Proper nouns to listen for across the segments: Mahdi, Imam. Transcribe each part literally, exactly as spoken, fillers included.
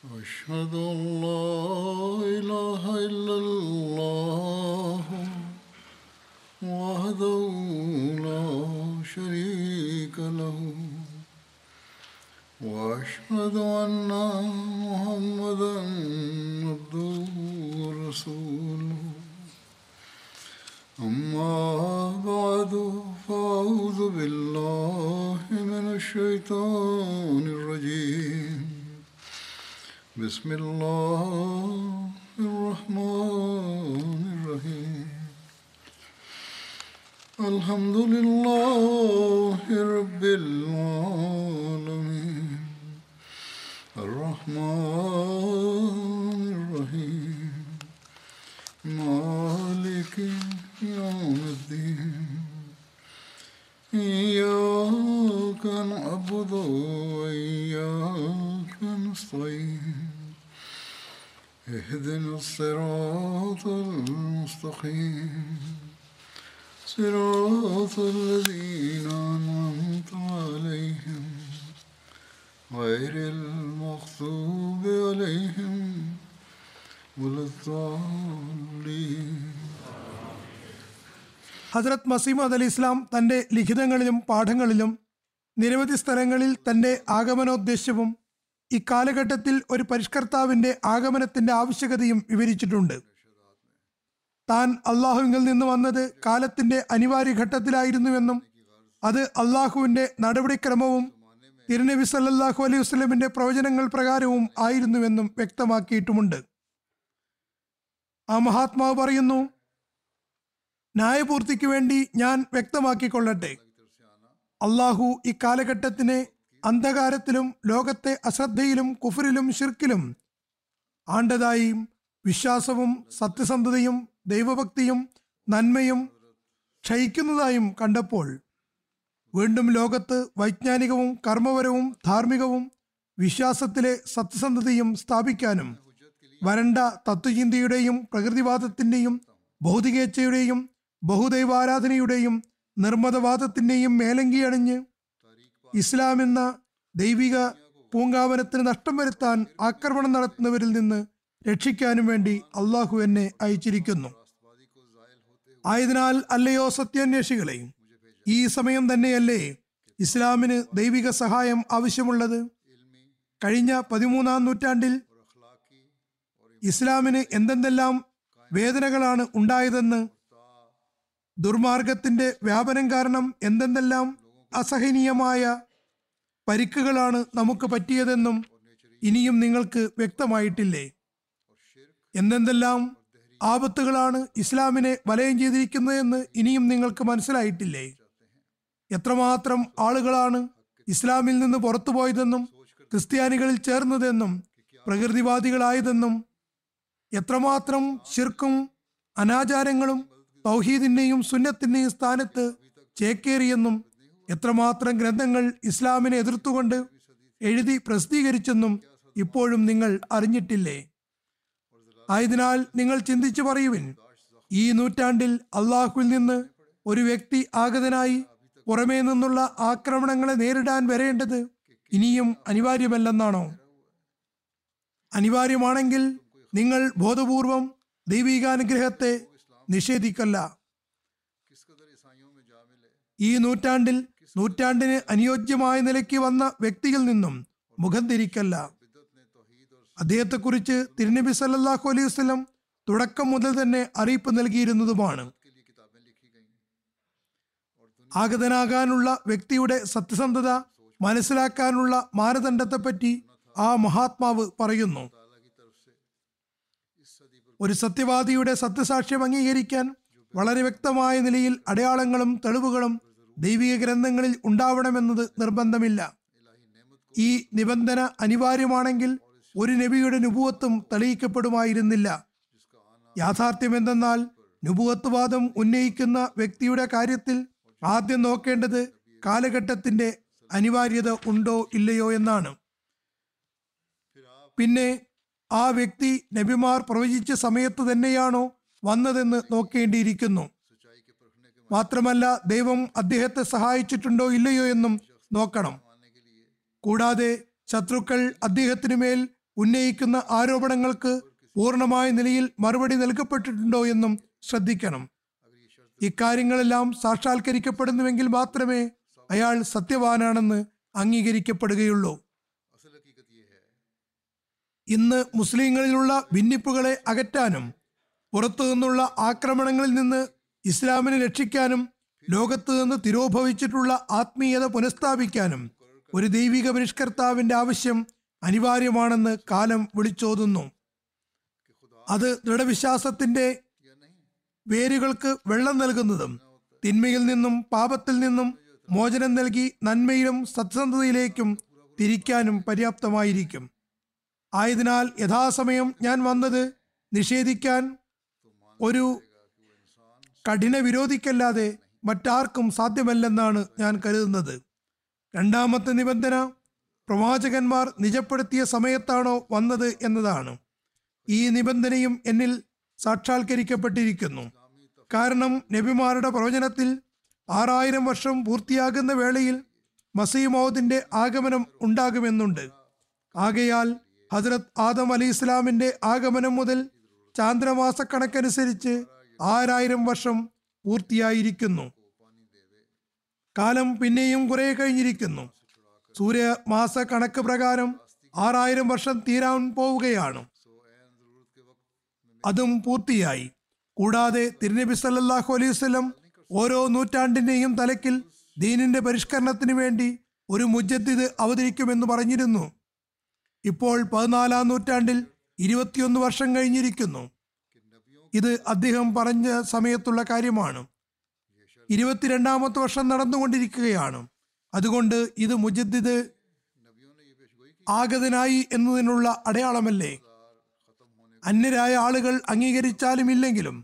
أشهد أن لا إله إلا الله وحده لا شريك له وأشهد أن محمدا عبده ورسوله أما بعد فأعوذ بالله من الشيطان الرجيم بسم الله الرحمن الرحيم الحمد لله رب العالمين الرحمن الرحيم مالك يوم الدين إياك نعبد وإياك نستعين اهدنا الصراط المستقيم صراط الذين أنعمت عليهم غير المغضوب عليهم ولا الضالين. ഹസ്രത്ത് മസീഹ് മൗഊദ് അലി ഇസ്ലാം തൻ്റെ ലിഖിതങ്ങളിലും പാഠങ്ങളിലും നിരവധി സ്ഥലങ്ങളിൽ തൻ്റെ ആഗമനോദ്ദേശ്യവും ഇക്കാലഘട്ടത്തിൽ ഒരു പരിഷ്കർത്താവിൻ്റെ ആഗമനത്തിൻ്റെ ആവശ്യകതയും വിവരിച്ചിട്ടുണ്ട്. താൻ അള്ളാഹുവിൽ നിന്ന് വന്നത് കാലത്തിൻ്റെ അനിവാര്യ ഘട്ടത്തിലായിരുന്നുവെന്നും അത് അള്ളാഹുവിൻ്റെ നടപടിക്രമവും തിരുനബി സല്ലല്ലാഹു അലൈഹി വസല്ലമിൻ്റെ പ്രവചനങ്ങൾ പ്രകാരവും ആയിരുന്നുവെന്നും വ്യക്തമാക്കിയിട്ടുമുണ്ട്. ആ മഹാത്മാവ് പറയുന്നു, ന്യായപൂർത്തിക്ക് വേണ്ടി ഞാൻ വ്യക്തമാക്കിക്കൊള്ളട്ടെ, അള്ളാഹു ഇക്കാലഘട്ടത്തിനെ അന്ധകാരത്തിലും ലോകത്തെ അശ്രദ്ധയിലും കുഫറിലും ഷിർക്കിലും ആണ്ടതായും വിശ്വാസവും സത്യസന്ധതയും ദൈവഭക്തിയും നന്മയും ക്ഷയിക്കുന്നതായും കണ്ടപ്പോൾ വീണ്ടും ലോകത്ത് വൈജ്ഞാനികവും കർമ്മപരവും ധാർമ്മികവും വിശ്വാസത്തിലെ സത്യസന്ധതയും സ്ഥാപിക്കാനും വരണ്ട തത്വചിന്തയുടെയും പ്രകൃതിവാദത്തിൻ്റെയും ഭൗതികേച്ഛയുടെയും ബഹുദൈവാരാധനയുടെയും നിർമ്മതവാദത്തിൻ്റെയും മേലങ്കി അണിഞ്ഞ് ഇസ്ലാമെന്ന ദൈവിക പൂങ്കാവനത്തിന് നഷ്ടം വരുത്താൻ ആക്രമണം നടത്തുന്നവരിൽ നിന്ന് രക്ഷിക്കാനും വേണ്ടി അള്ളാഹു എന്നെ അയച്ചിരിക്കുന്നു. ആയതിനാൽ അല്ലയോ സത്യാന്വേഷികളെ, ഈ സമയം തന്നെയല്ലേ ഇസ്ലാമിന് ദൈവിക സഹായം ആവശ്യമുള്ളത്? കഴിഞ്ഞ പതിമൂന്നാം നൂറ്റാണ്ടിൽ ഇസ്ലാമിന് എന്തെന്തെല്ലാം വേദനകളാണ് ഉണ്ടായതെന്ന്, ദുർമാർഗത്തിൻ്റെ വ്യാപനം കാരണം എന്തെന്തെല്ലാം അസഹനീയമായ പരിക്കുകളാണ് നമുക്ക് പറ്റിയതെന്നും ഇനിയും നിങ്ങൾക്ക് വ്യക്തമായിട്ടില്ലേ? എന്തെന്തെല്ലാം ആപത്തുകളാണ് ഇസ്ലാമിനെ വലയം ചെയ്തിരിക്കുന്നതെന്ന് ഇനിയും നിങ്ങൾക്ക് മനസ്സിലായിട്ടില്ലേ? എത്രമാത്രം ആളുകളാണ് ഇസ്ലാമിൽ നിന്ന് പുറത്തുപോയതെന്നും ക്രിസ്ത്യാനികളിൽ ചേർന്നതെന്നും പ്രകൃതിവാദികളായതെന്നും എത്രമാത്രം ശിർക്കും അനാചാരങ്ങളും തൗഹീദിൻ്റെയും സുന്നത്തിൻ്റെയും സ്ഥാനത്ത് ചേക്കേറിയെന്നും എത്രമാത്രം ഗ്രന്ഥങ്ങൾ ഇസ്ലാമിനെ എതിർത്തുകൊണ്ട് എഴുതി പ്രസിദ്ധീകരിച്ചെന്നും ഇപ്പോഴും നിങ്ങൾ അറിഞ്ഞിട്ടില്ലേ? ആയതിനാൽ നിങ്ങൾ ചിന്തിച്ചു പറയുവിൻ, ഈ നൂറ്റാണ്ടിൽ അള്ളാഹുവിൽ നിന്ന് ഒരു വ്യക്തി ആഗതനായി പുറമേ നിന്നുള്ള ആക്രമണങ്ങളെ നേരിടാൻ വരേണ്ടത് ഇനിയും അനിവാര്യമല്ലെന്നാണോ? അനിവാര്യമാണെങ്കിൽ നിങ്ങൾ ബോധപൂർവം ദൈവികാനുഗ്രഹത്തെ നിഷേധിക്കല്ല. ഈ നൂറ്റാണ്ടിൽ നൂറ്റാണ്ടിന് അനുയോജ്യമായ നിലയ്ക്ക് വന്ന വ്യക്തിയിൽ നിന്നും മുഖം തിരിക്കല്ല. അദ്ദേഹത്തെക്കുറിച്ച് തിരുനബി സല്ലല്ലാഹു അലൈഹി വസല്ലം തുടക്കം മുതൽ തന്നെ അറിയിപ്പ് നൽകിയിരുന്നതുമാണ്. ആഗതനാകാനുള്ള വ്യക്തിയുടെ സത്യസന്ധത മനസ്സിലാക്കാനുള്ള മാനദണ്ഡത്തെപ്പറ്റി ആ മഹാത്മാവ് പറയുന്നു. ഒരു സത്യവാദിയുടെ സത്യസാക്ഷ്യം അംഗീകരിക്കാൻ വളരെ വ്യക്തമായ നിലയിൽ അടയാളങ്ങളും തെളിവുകളും ദൈവിക ഗ്രന്ഥങ്ങളിൽ ഉണ്ടാവണമെന്നത് നിർബന്ധമില്ല. ഈ നിബന്ധന അനിവാര്യമാണെങ്കിൽ ഒരു നബിയുടെ നുബുവത്തും തെളിയിക്കപ്പെടുമായിരുന്നില്ല. യാഥാർത്ഥ്യം എന്തെന്നാൽ, നുബുവത്ത്വാദം ഉന്നയിക്കുന്ന വ്യക്തിയുടെ കാര്യത്തിൽ ആദ്യം നോക്കേണ്ടത് കാലഘട്ടത്തിന്റെ അനിവാര്യത ഉണ്ടോ ഇല്ലയോ എന്നാണ്. പിന്നെ ആ വ്യക്തി നബിമാർ പ്രവചിച്ച സമയത്ത് തന്നെയാണോ വന്നതെന്ന് നോക്കേണ്ടിയിരിക്കുന്നു. മാത്രമല്ല, ദൈവം അദ്ദേഹത്തെ സഹായിച്ചിട്ടുണ്ടോ ഇല്ലയോ എന്നും നോക്കണം. കൂടാതെ ശത്രുക്കൾ അദ്ദേഹത്തിനു മേൽ ഉന്നയിക്കുന്ന ആരോപണങ്ങൾക്ക് പൂർണ്ണമായ നിലയിൽ മറുപടി നൽകപ്പെട്ടിട്ടുണ്ടോ എന്നും ശ്രദ്ധിക്കണം. ഇക്കാര്യങ്ങളെല്ലാം സാക്ഷാത്കരിക്കപ്പെടുന്നുവെങ്കിൽ മാത്രമേ അയാൾ സത്യവാനാണെന്ന് അംഗീകരിക്കപ്പെടുകയുള്ളൂ. ഇന്ന് മുസ്ലിങ്ങളിലുള്ള ഭിന്നിപ്പുകളെ അകറ്റാനും പുറത്തു നിന്നുള്ള ആക്രമണങ്ങളിൽ നിന്ന് ഇസ്ലാമിനെ രക്ഷിക്കാനും ലോകത്ത് നിന്ന് തിരോഭവിച്ചിട്ടുള്ള ആത്മീയത പുനഃസ്ഥാപിക്കാനും ഒരു ദൈവിക പരിഷ്കർത്താവിന്റെ ആവശ്യം അനിവാര്യമാണെന്ന് കാലം വിളിച്ചോതുന്നു. അത് ദൃഢവിശ്വാസത്തിന്റെ വേരുകൾക്ക് വെള്ളം നൽകുന്നതും തിന്മയിൽ നിന്നും പാപത്തിൽ നിന്നും മോചനം നൽകി നന്മയിലും സത്യസന്ധതയിലേക്കും തിരിക്കാനും പര്യാപ്തമായിരിക്കും. ആയതിനാൽ യഥാസമയം ഞാൻ വന്നത് നിഷേധിക്കാൻ ഒരു കഠിന വിരോധിക്കല്ലാതെ മറ്റാർക്കും സാധ്യമല്ലെന്നാണ് ഞാൻ കരുതുന്നത്. രണ്ടാമത്തെ നിബന്ധന പ്രവാചകന്മാർ നിജപ്പെടുത്തിയ സമയത്താണോ വന്നത് എന്നതാണ്. ഈ നിബന്ധനയും എന്നിൽ സാക്ഷാത്കരിക്കപ്പെട്ടിരിക്കുന്നു. കാരണം നബിമാരുടെ പ്രവചനത്തിൽ ആറായിരം വർഷം പൂർത്തിയാകുന്ന വേളയിൽ മസീഹ് മൗദിന്റെ ആഗമനം ഉണ്ടാകുമെന്നുണ്ട്. ആകയാൽ ഹസ്രത്ത് ആദം അലി ഇസ്ലാമിന്റെ ആഗമനം മുതൽ ചാന്ദ്രമാസക്കണക്കനുസരിച്ച് ആറായിരം വർഷം പൂർത്തിയായിരിക്കുന്നു. കാലം പിന്നെയും കുറെ കഴിഞ്ഞിരിക്കുന്നു. സൂര്യമാസ കണക്ക് പ്രകാരം ആറായിരം വർഷം തീരാൻ പോവുകയാണ്. അതും പൂർത്തിയായി. കൂടാതെ തിരുനബി സല്ലല്ലാഹു അലൈഹി വസല്ലം ഓരോ നൂറ്റാണ്ടിന്റെയും തലക്കിൽ ദീനിന്റെ പരിഷ്കരണത്തിന് വേണ്ടി ഒരു മുജദ്ദിദ് അവതരിക്കുമെന്ന് പറഞ്ഞിരുന്നു. ഇപ്പോൾ പതിനാലാം നൂറ്റാണ്ടിൽ ഇരുപത്തിയൊന്ന് വർഷം കഴിഞ്ഞിരിക്കുന്നു. ഇത് അദ്ദേഹം പറഞ്ഞ സമയത്തുള്ള കാര്യമാണ്. ഇരുപത്തിരണ്ടാമത്തെ വർഷം നടന്നുകൊണ്ടിരിക്കുകയാണ്. അതുകൊണ്ട് ഇത് മുജദ്ദിദ് ആഗതനായി എന്നതിനുള്ള അടയാളമല്ലേ. അന്യരായ ആളുകൾ അംഗീകരിച്ചാലും ഇല്ലെങ്കിലും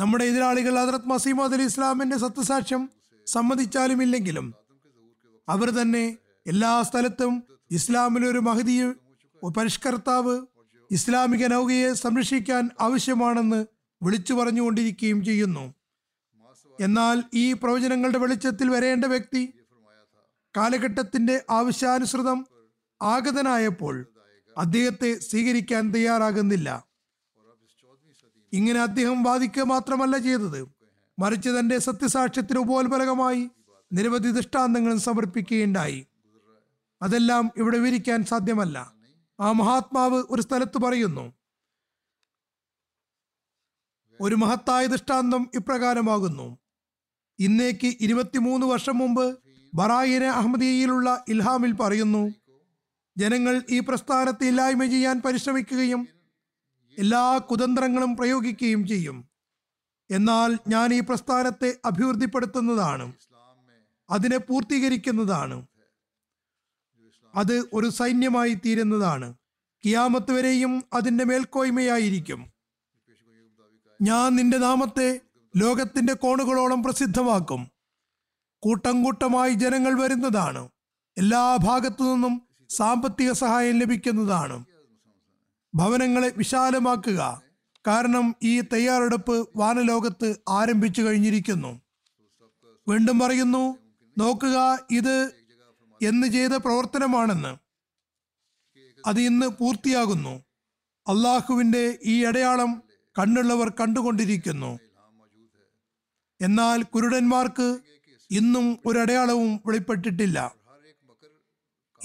നമ്മുടെ എതിരാളികൾ ഹദ്റത്ത് മസീഹ് മൗഊദ് അലി ഇസ്ലാമിന്റെ സത്യസാക്ഷ്യം സമ്മതിച്ചാലും ഇല്ലെങ്കിലും അവർ തന്നെ എല്ലാ സ്ഥലത്തും ഇസ്ലാമിലൊരു മഹ്ദിയെ, പരിഷ്കർത്താവ്, ഇസ്ലാമിക നൗകയെ സംരക്ഷിക്കാൻ ആവശ്യമാണെന്ന് വിളിച്ചു പറഞ്ഞുകൊണ്ടിരിക്കുകയും ചെയ്യുന്നു. എന്നാൽ ഈ പ്രവചനങ്ങളുടെ വെളിച്ചത്തിൽ വരേണ്ട വ്യക്തി കാലഘട്ടത്തിന്റെ ആവശ്യാനുസൃതം ആഗതനായപ്പോൾ അദ്ദേഹത്തെ സ്വീകരിക്കാൻ തയ്യാറാകുന്നില്ല. ഇങ്ങനെ അദ്ദേഹം വാദിക്കുക മാത്രമല്ല ചെയ്തത്, മറിച്ച് തന്റെ സത്യസാക്ഷ്യത്തിന് ഉപോത്ബലകമായി നിരവധി ദൃഷ്ടാന്തങ്ങളും സമർപ്പിക്കുകയുണ്ടായി. അതെല്ലാം ഇവിടെ വിവരിക്കാൻ സാധ്യമല്ല. ആ മഹാത്മാവ് ഒരു സ്ഥലത്ത് പറയുന്നു, ഒരു മഹത്തായ ദൃഷ്ടാന്തം ഇപ്രകാരമാകുന്നു. ഇന്നേക്ക് ഇരുപത്തിമൂന്ന് വർഷം മുമ്പ് ബറായിനെ അഹമ്മദിയയിലുള്ള ഇൽഹാമിൽ പറയുന്നു, ജനങ്ങൾ ഈ പ്രസ്ഥാനത്തെ ഇല്ലായ്മ ചെയ്യാൻ പരിശ്രമിക്കുകയും എല്ലാ കുതന്ത്രങ്ങളും പ്രയോഗിക്കുകയും ചെയ്യും. എന്നാൽ ഞാൻ ഈ പ്രസ്ഥാനത്തെ അഭിവൃദ്ധിപ്പെടുത്തുന്നതാണ്, അതിനെ പൂർത്തീകരിക്കുന്നതാണ്, അത് ഒരു സൈന്യമായി തീരുന്നതാണ്. കിയാമത്ത് വരെയും അതിന്റെ മേൽക്കോയ്മയായിരിക്കും. ഞാൻ നിന്റെ നാമത്തെ ലോകത്തിന്റെ കോണുകളോളം പ്രസിദ്ധമാക്കും. കൂട്ടം കൂട്ടമായി ജനങ്ങൾ വരുന്നതാണ്. എല്ലാ ഭാഗത്തു നിന്നും സാമ്പത്തിക സഹായം ലഭിക്കുന്നതാണ്. ഭവനങ്ങളെ വിശാലമാക്കുക, കാരണം ഈ തയ്യാറെടുപ്പ് വാനലോകത്ത് ആരംഭിച്ചു കഴിഞ്ഞിരിക്കുന്നു. വീണ്ടും പറയുന്നു, നോക്കുക ഇത് എന്ന് ചെയ്ത പ്രവർത്തനമാണെന്ന്, അത് ഇന്ന് പൂർത്തിയാകുന്നു. അള്ളാഹുവിന്റെ ഈ അടയാളം കണ്ണുള്ളവർ കണ്ടുകൊണ്ടിരിക്കുന്നു. എന്നാൽ കുരുടന്മാർക്ക് ഇന്നും ഒരടയാളവും വെളിപ്പെട്ടിട്ടില്ല.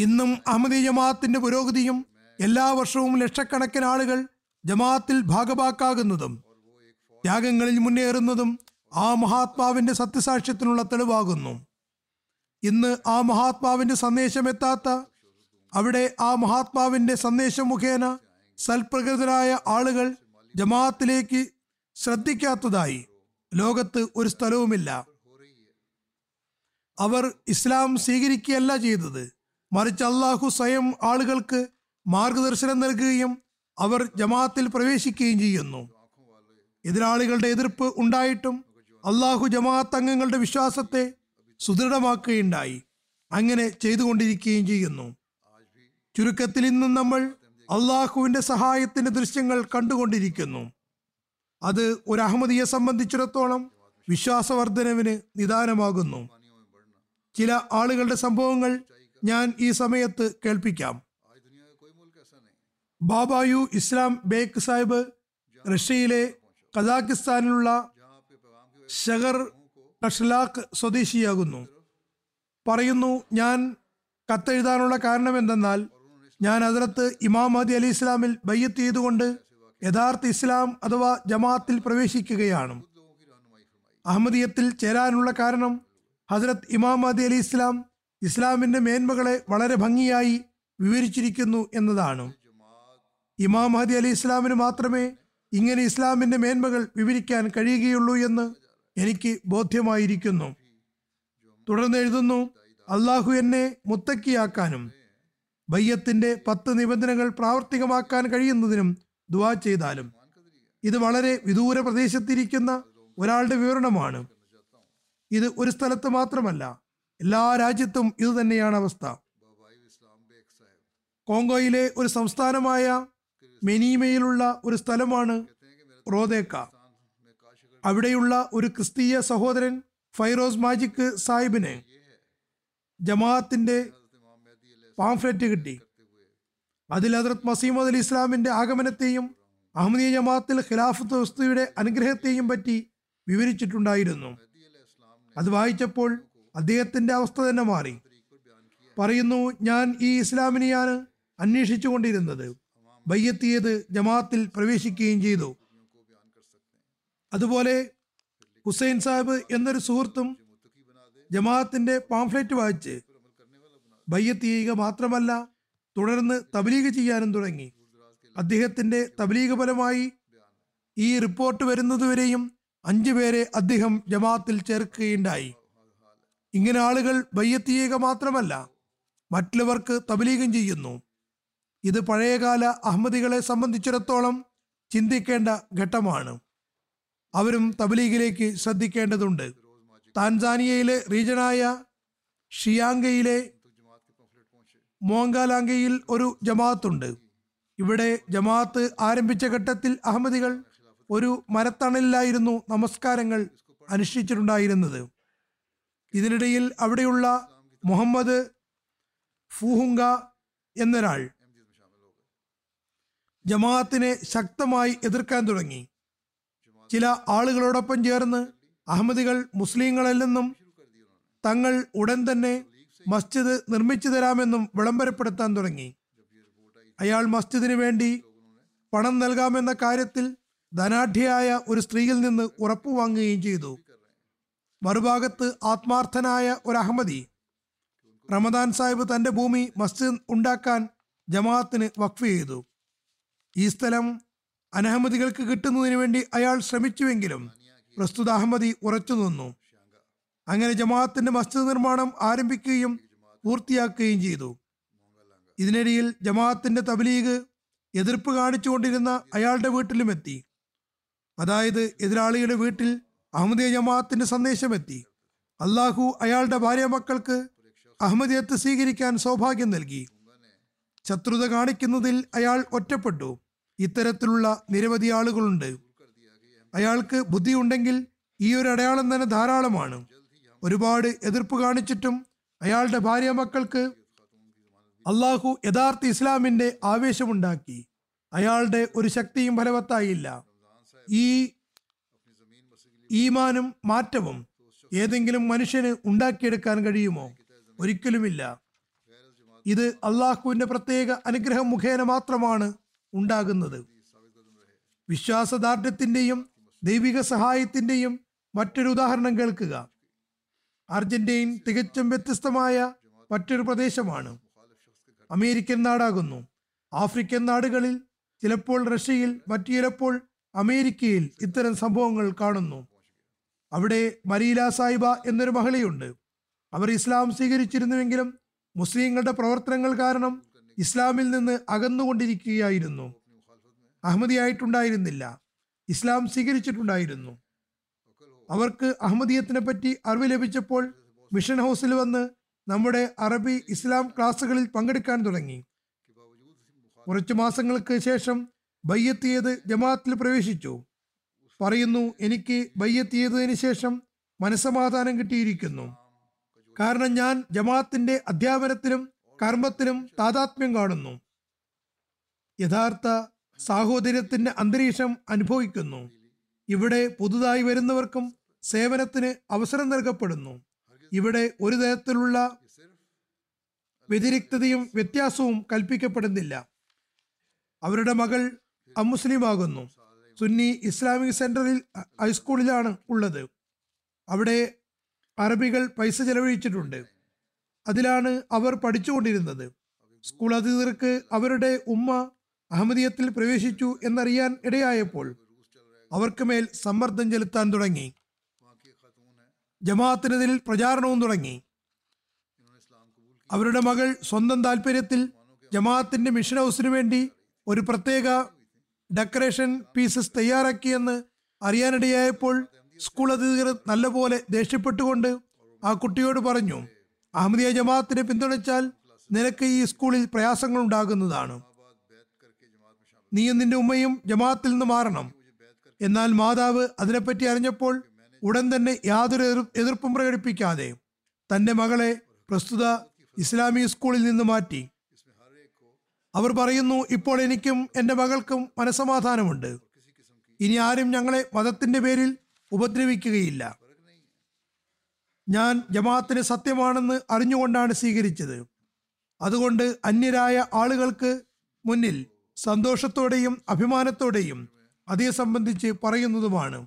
ഇന്നും അഹമ്മദീയ ജമാഅത്തിന്റെ പുരോഗതിയും എല്ലാ വർഷവും ലക്ഷക്കണക്കിന് ആളുകൾ ജമാഅത്തിൽ ഭാഗഭാക്കാകുന്നതും ത്യാഗങ്ങളിൽ മുന്നേറുന്നതും ആ മഹാത്മാവിന്റെ സത്യസാക്ഷ്യത്തിനുള്ള തെളിവാകുന്നു. ഇന്ന് ആ മഹാത്മാവിന്റെ സന്ദേശം എത്താത്ത, അവിടെ ആ മഹാത്മാവിന്റെ സന്ദേശം മുഖേന സൽപ്രകൃതരായ ആളുകൾ ജമാഅത്തിലേക്ക് ശ്രദ്ധിക്കാത്തതായി ലോകത്ത് ഒരു സ്ഥലവുമില്ല. അവർ ഇസ്ലാം സ്വീകരിക്കുകയല്ല ചെയ്തത്, മറിച്ച് അള്ളാഹു സ്വയം ആളുകൾക്ക് മാർഗദർശനം നൽകുകയും അവർ ജമാഅത്തിൽ പ്രവേശിക്കുകയും ചെയ്യുന്നു. എതിരാളികളുടെ എതിർപ്പ് ഉണ്ടായിട്ടും അള്ളാഹു ജമാഅത്ത് അംഗങ്ങളുടെ വിശ്വാസത്തെ സുദൃഢമാക്കുകയുണ്ടായി. അങ്ങനെ ചെയ്തുകൊണ്ടിരിക്കുകയും ചെയ്യുന്നു. ചുരുക്കത്തിൽ ഇന്നും നമ്മൾ അള്ളാഹുവിന്റെ സഹായത്തിന്റെ ദൃശ്യങ്ങൾ കണ്ടുകൊണ്ടിരിക്കുന്നു. അത് ഒരു അഹമ്മദിയെ സംബന്ധിച്ചിടത്തോളം വിശ്വാസവർദ്ധനവിന് നിദാനമാകുന്നു. ചില ആളുകളുടെ സംഭവങ്ങൾ ഞാൻ ഈ സമയത്ത് കേൾപ്പിക്കാം. ബാബായു ഇസ്ലാം ബേക്ക് സാഹിബ് റഷ്യയിലെ കസാഖിസ്ഥാനിലുള്ള ഷെഹർ കഷ്ലാഖ് സ്വദേശിയാകുന്നു. പറയുന്നു, ഞാൻ കത്തെഴുതാനുള്ള കാരണം എന്തെന്നാൽ ഞാൻ ഹസ്രത്ത് ഇമാം മഹ്ദി അലി ഇസ്ലാമിൽ ബയ്യത്ത് ചെയ്തുകൊണ്ട് യഥാർത്ഥ ഇസ്ലാം അഥവാ ജമാഅത്തിൽ പ്രവേശിക്കുകയാണ്. അഹമ്മദിയത്തിൽ ചേരാനുള്ള കാരണം ഹസ്രത്ത് ഇമാം മഹ്ദി അലി ഇസ്ലാം ഇസ്ലാമിൻ്റെ മേന്മകളെ വളരെ ഭംഗിയായി വിവരിച്ചിരിക്കുന്നു എന്നതാണ്. ഇമാം മഹ്ദി അലി ഇസ്ലാമിന് മാത്രമേ ഇങ്ങനെ ഇസ്ലാമിൻ്റെ മേന്മകൾ വിവരിക്കാൻ കഴിയുകയുള്ളൂ എന്ന് എനിക്ക് ബോധ്യമായിരിക്കുന്നു. തുടർന്ന് എഴുതുന്നു, അള്ളാഹു എന്നെ മുത്തക്കിയാക്കാനും ബയ്യത്തിൻ്റെ പത്ത് നിബന്ധനകൾ പ്രാവർത്തികമാക്കാൻ കഴിയുന്നതിനും ദുആ ചെയ്താലും. ഇത് വളരെ വിദൂര പ്രദേശത്തിരിക്കുന്ന ഒരാളുടെ വിവരണമാണ്. ഇത് ഒരു സ്ഥലത്ത് മാത്രമല്ല, എല്ലാ രാജ്യത്തും ഇത് തന്നെയാണ് അവസ്ഥ. കോങ്കോയിലെ ഒരു സംസ്ഥാനമായ മെനീമയിലുള്ള ഒരു സ്ഥലമാണ് റോദേക്ക. അവിടെയുള്ള ഒരു ക്രിസ്തീയ സഹോദരൻ ഫൈറോസ് മാജിക് സാഹിബിന് ജമാഅത്തിന്റെ പാംഫ്ലെറ്റ് കിട്ടി. അതിൽ ഹദ്രത്ത് മസീമദ് അലി ഇസ്ലാമിന്റെ ആഗമനത്തെയും അഹമ്മദിയ ജമാഅത്തിൽ ഖിലാഫത്ത് ഉസ്തുവിയുടെ അനുഗ്രഹത്തെയും പറ്റി വിവരിച്ചിട്ടുണ്ടായിരുന്നു. അത് വായിച്ചപ്പോൾ അദ്ദേഹത്തിന്റെ അവസ്ഥ തന്നെ മാറി. പറയുന്നു, ഞാൻ ഈ ഇസ്ലാമിനെയാണ് അന്വേഷിച്ചു കൊണ്ടിരുന്നത്. ബയ്യത്തിയത് ജമാഅത്തിൽ പ്രവേശിക്കുകയും ചെയ്തു. അതുപോലെ ഹുസൈൻ സാഹിബ് എന്നൊരു സുഹൃത്തും ജമാഅത്തിന്റെ പാംഫ്ലെറ്റ് വായിച്ച് ബയ്യത്ത് ചെയ്യുക മാത്രമല്ല തുടർന്ന് തബ്ലീഗ് ചെയ്യാനും തുടങ്ങി. അദ്ദേഹത്തിന്റെ തബ്ലീഗ് ഫലമായി ഈ റിപ്പോർട്ട് വരുന്നതുവരെയും അഞ്ചു പേരെ അദ്ദേഹം ജമാഅത്തിൽ ചേർക്കുകയുണ്ടായി. ഇങ്ങനെ ആളുകൾ ബയ്യത്ത് ചെയ്യുക മാത്രമല്ല മറ്റുള്ളവർക്ക് തബ്ലീഗും ചെയ്യുന്നു. ഇത് പഴയകാല അഹമ്മദികളെ സംബന്ധിച്ചിടത്തോളം ചിന്തിക്കേണ്ട ഘട്ടമാണ്. അവരും തബ്ലീഗിലേക്ക് ശ്രദ്ധിക്കേണ്ടതുണ്ട്. താൻസാനിയയിലെ റീജനായ ഷിയാങ്കയിലെ മോങ്കാലാങ്കയിൽ ഒരു ജമാഅത്തുണ്ട്. ഇവിടെ ജമാഅത്ത് ആരംഭിച്ച ഘട്ടത്തിൽ അഹമ്മദികൾ ഒരു മരത്തണലിലായിരുന്നു നമസ്കാരങ്ങൾ അനുഷ്ഠിച്ചിട്ടുണ്ടായിരുന്നത്. ഇതിനിടയിൽ അവിടെയുള്ള മുഹമ്മദ് ഫൂഹുങ്ക എന്നൊരാൾ ജമാഅത്തിനെ ശക്തമായി എതിർക്കാൻ തുടങ്ങി. ചില ആളുകളോടൊപ്പം ചേർന്ന് അഹമ്മദികൾ മുസ്ലിങ്ങളല്ലെന്നും തങ്ങൾ ഉടൻ തന്നെ മസ്ജിദ് നിർമ്മിച്ചു തരാമെന്നും വിളംബരപ്പെടുത്താൻ തുടങ്ങി. അയാൾ മസ്ജിദിന് വേണ്ടി പണം നൽകാമെന്ന കാര്യത്തിൽ ധനാഢ്യയായ ഒരു സ്ത്രീയിൽ നിന്ന് ഉറപ്പു വാങ്ങുകയും ചെയ്തു. മറുഭാഗത്ത് ആത്മാർത്ഥനായ ഒരു അഹമ്മദി റമദാൻ സാഹിബ് തൻ്റെ ഭൂമി മസ്ജിദ് ഉണ്ടാക്കാൻ ജമാഅത്തിന് വഖഫ് ചെയ്തു. ഈ സ്ഥലം അനഹമ്മദികൾക്ക് കിട്ടുന്നതിന് വേണ്ടി അയാൾ ശ്രമിച്ചുവെങ്കിലും പ്രസ്തുത അഹമ്മദി ഉറച്ചു നിന്നു. അങ്ങനെ ജമാഅത്തിന്റെ മസ്ജിദ് നിർമ്മാണം ആരംഭിക്കുകയും പൂർത്തിയാക്കുകയും ചെയ്തു. ഇതിനിടയിൽ ജമാഅത്തിന്റെ തബ്ലീഗ് എതിർപ്പ് കാണിച്ചുകൊണ്ടിരുന്ന അയാളുടെ വീട്ടിലും എത്തി. അതായത് എതിരാളിയുടെ വീട്ടിൽ അഹമ്മദിയ ജമാഅത്തിന്റെ സന്ദേശമെത്തി. അള്ളാഹു അയാളുടെ ഭാര്യ മക്കൾക്ക് അഹമ്മദിയത്ത് സ്വീകരിക്കാൻ സൗഭാഗ്യം നൽകി. ശത്രുത കാണിക്കുന്നതിൽ അയാൾ ഒറ്റപ്പെട്ടു. ഇത്തരത്തിലുള്ള നിരവധി ആളുകളുണ്ട്. അയാൾക്ക് ബുദ്ധിയുണ്ടെങ്കിൽ ഈ ഒരു അടയാളം തന്നെ ധാരാളമാണ്. ഒരുപാട് എതിർപ്പ് കാണിച്ചിട്ടും അയാളുടെ ഭാര്യ മക്കൾക്ക് അള്ളാഹു യഥാർത്ഥ ഇസ്ലാമിന്റെ ആവേശമുണ്ടാക്കി. അയാളുടെ ഒരു ശക്തിയും ഫലവത്തായില്ല. ഈ ഈമാനും മാറ്റവും ഏതെങ്കിലും മനുഷ്യന് ഉണ്ടാക്കിയെടുക്കാൻ കഴിയുമോ? ഒരിക്കലുമില്ല. ഇത് അള്ളാഹുവിന്റെ പ്രത്യേക അനുഗ്രഹം മുഖേന മാത്രമാണ് ഉണ്ടാകുന്നത്. വിശ്വാസദാർഢ്യത്തിന്റെയും ദൈവിക സഹായത്തിന്റെയും മറ്റൊരു ഉദാഹരണം കേൾക്കുക. അർജന്റീന തികച്ചും വ്യത്യസ്തമായ മറ്റൊരു പ്രദേശമാണ്. അമേരിക്കൻ നാടാകുന്നു. ആഫ്രിക്കൻ നാടുകളിൽ, ചിലപ്പോൾ റഷ്യയിൽ, മറ്റു ചിലപ്പോൾ അമേരിക്കയിൽ ഇത്തരം സംഭവങ്ങൾ കാണുന്നു. അവിടെ മരീല സാഹിബ എന്നൊരു മഹളിയുണ്ട്. അവർ ഇസ്ലാം സ്വീകരിച്ചിരുന്നുവെങ്കിലും മുസ്ലിങ്ങളുടെ പ്രവർത്തനങ്ങൾ കാരണം ഇസ്ലാമിൽ നിന്ന് അകന്നുകൊണ്ടിരിക്കുകയായിരുന്നു. അഹമ്മദിയായിട്ടുണ്ടായിരുന്നില്ല, ഇസ്ലാം സ്വീകരിച്ചിട്ടുണ്ടായിരുന്നു. അവർക്ക് അഹമ്മദിയത്തിനെ പറ്റി അറിവ് ലഭിച്ചപ്പോൾ മിഷൻ ഹൗസിൽ വന്ന് നമ്മുടെ അറബി ഇസ്ലാം ക്ലാസ്സുകളിൽ പങ്കെടുക്കാൻ തുടങ്ങി. കുറച്ചു മാസങ്ങൾക്ക് ശേഷം ബയ്യത്തിയത് ജമാഅത്തിൽ പ്രവേശിച്ചു. പറയുന്നു, എനിക്ക് ബയ്യത്തിയതിനു ശേഷം മനസ്സമാധാനം കിട്ടിയിരിക്കുന്നു. കാരണം ഞാൻ ജമാഅത്തിന്റെ അധ്യാപനത്തിലും കർമ്മത്തിലും താദാത്മ്യം കാണുന്നു. യഥാർത്ഥ സാഹോദര്യത്തിന്റെ അന്തരീക്ഷം അനുഭവിക്കുന്നു. ഇവിടെ പുതുതായി വരുന്നവർക്കും സേവനത്തിന് അവസരം നൽകപ്പെടുന്നു. ഇവിടെ ഒരു തരത്തിലുള്ള വ്യതിരിക്തതയും വ്യത്യാസവും കൽപ്പിക്കപ്പെടുന്നില്ല. അവരുടെ മകൾ അമുസ്ലിമാകുന്നു. സുന്നി ഇസ്ലാമിക് സെന്ററിൽ ഹൈസ്കൂളിലാണ് ഉള്ളത്. അവിടെ അറബികൾ പൈസ ചെലവഴിച്ചിട്ടുണ്ട്. അതിലാണ് അവർ പഠിച്ചുകൊണ്ടിരുന്നത്. സ്കൂൾ അധികൃതർക്ക് അവരുടെ ഉമ്മ അഹമ്മദിയത്തിൽ പ്രവേശിച്ചു എന്നറിയാൻ ഇടയായപ്പോൾ അവർക്ക് മേൽ സമ്മർദ്ദം ചെലുത്താൻ തുടങ്ങി. ജമാഅത്തിനെതിരിൽ പ്രചാരണവും തുടങ്ങി. അവരുടെ മകൾ സ്വന്തം താല്പര്യത്തിൽ ജമാഅത്തിന്റെ മിഷൻ ഹൗസിനു വേണ്ടി ഒരു പ്രത്യേക ഡെക്കറേഷൻ പീസസ് തയ്യാറാക്കിയെന്ന് അറിയാനിടയായപ്പോൾ സ്കൂൾ അധികൃതർ നല്ലപോലെ ദേഷ്യപ്പെട്ടുകൊണ്ട് ആ കുട്ടിയോട് പറഞ്ഞു, അഹമ്മദിയ ജമാഅത്തിനെ പിന്തുണച്ചാൽ നിനക്ക് ഈ സ്കൂളിൽ പ്രയാസങ്ങൾ ഉണ്ടാകുന്നതാണ്. നീയും നിന്റെ ഉമ്മയും ജമാഅത്തിൽ നിന്ന് മാറണം. എന്നാൽ മാതാവ് അതിനെപ്പറ്റി അറിഞ്ഞപ്പോൾ ഉടൻ തന്നെ യാതൊരു എതിർപ്പും പ്രകടിപ്പിക്കാതെ തൻ്റെ മകളെ പ്രസ്തുത ഇസ്ലാമിക് സ്കൂളിൽ നിന്ന് മാറ്റി. അവർ പറയുന്നു, ഇപ്പോൾ എനിക്കും എൻ്റെ മകൾക്കും മനസമാധാനമുണ്ട്. ഇനി ആരും ഞങ്ങളെ മതത്തിൻ്റെ പേരിൽ ഉപദ്രവിക്കുകയില്ല. ഞാൻ ജമാഅത്തിന് സത്യമാണെന്ന് അറിഞ്ഞുകൊണ്ടാണ് സ്വീകരിച്ചത്. അതുകൊണ്ട് അന്യരായ ആളുകൾക്ക് മുന്നിൽ സന്തോഷത്തോടെയും അഭിമാനത്തോടെയും അതേ സംബന്ധിച്ച് പറയുന്നതുമാണ്.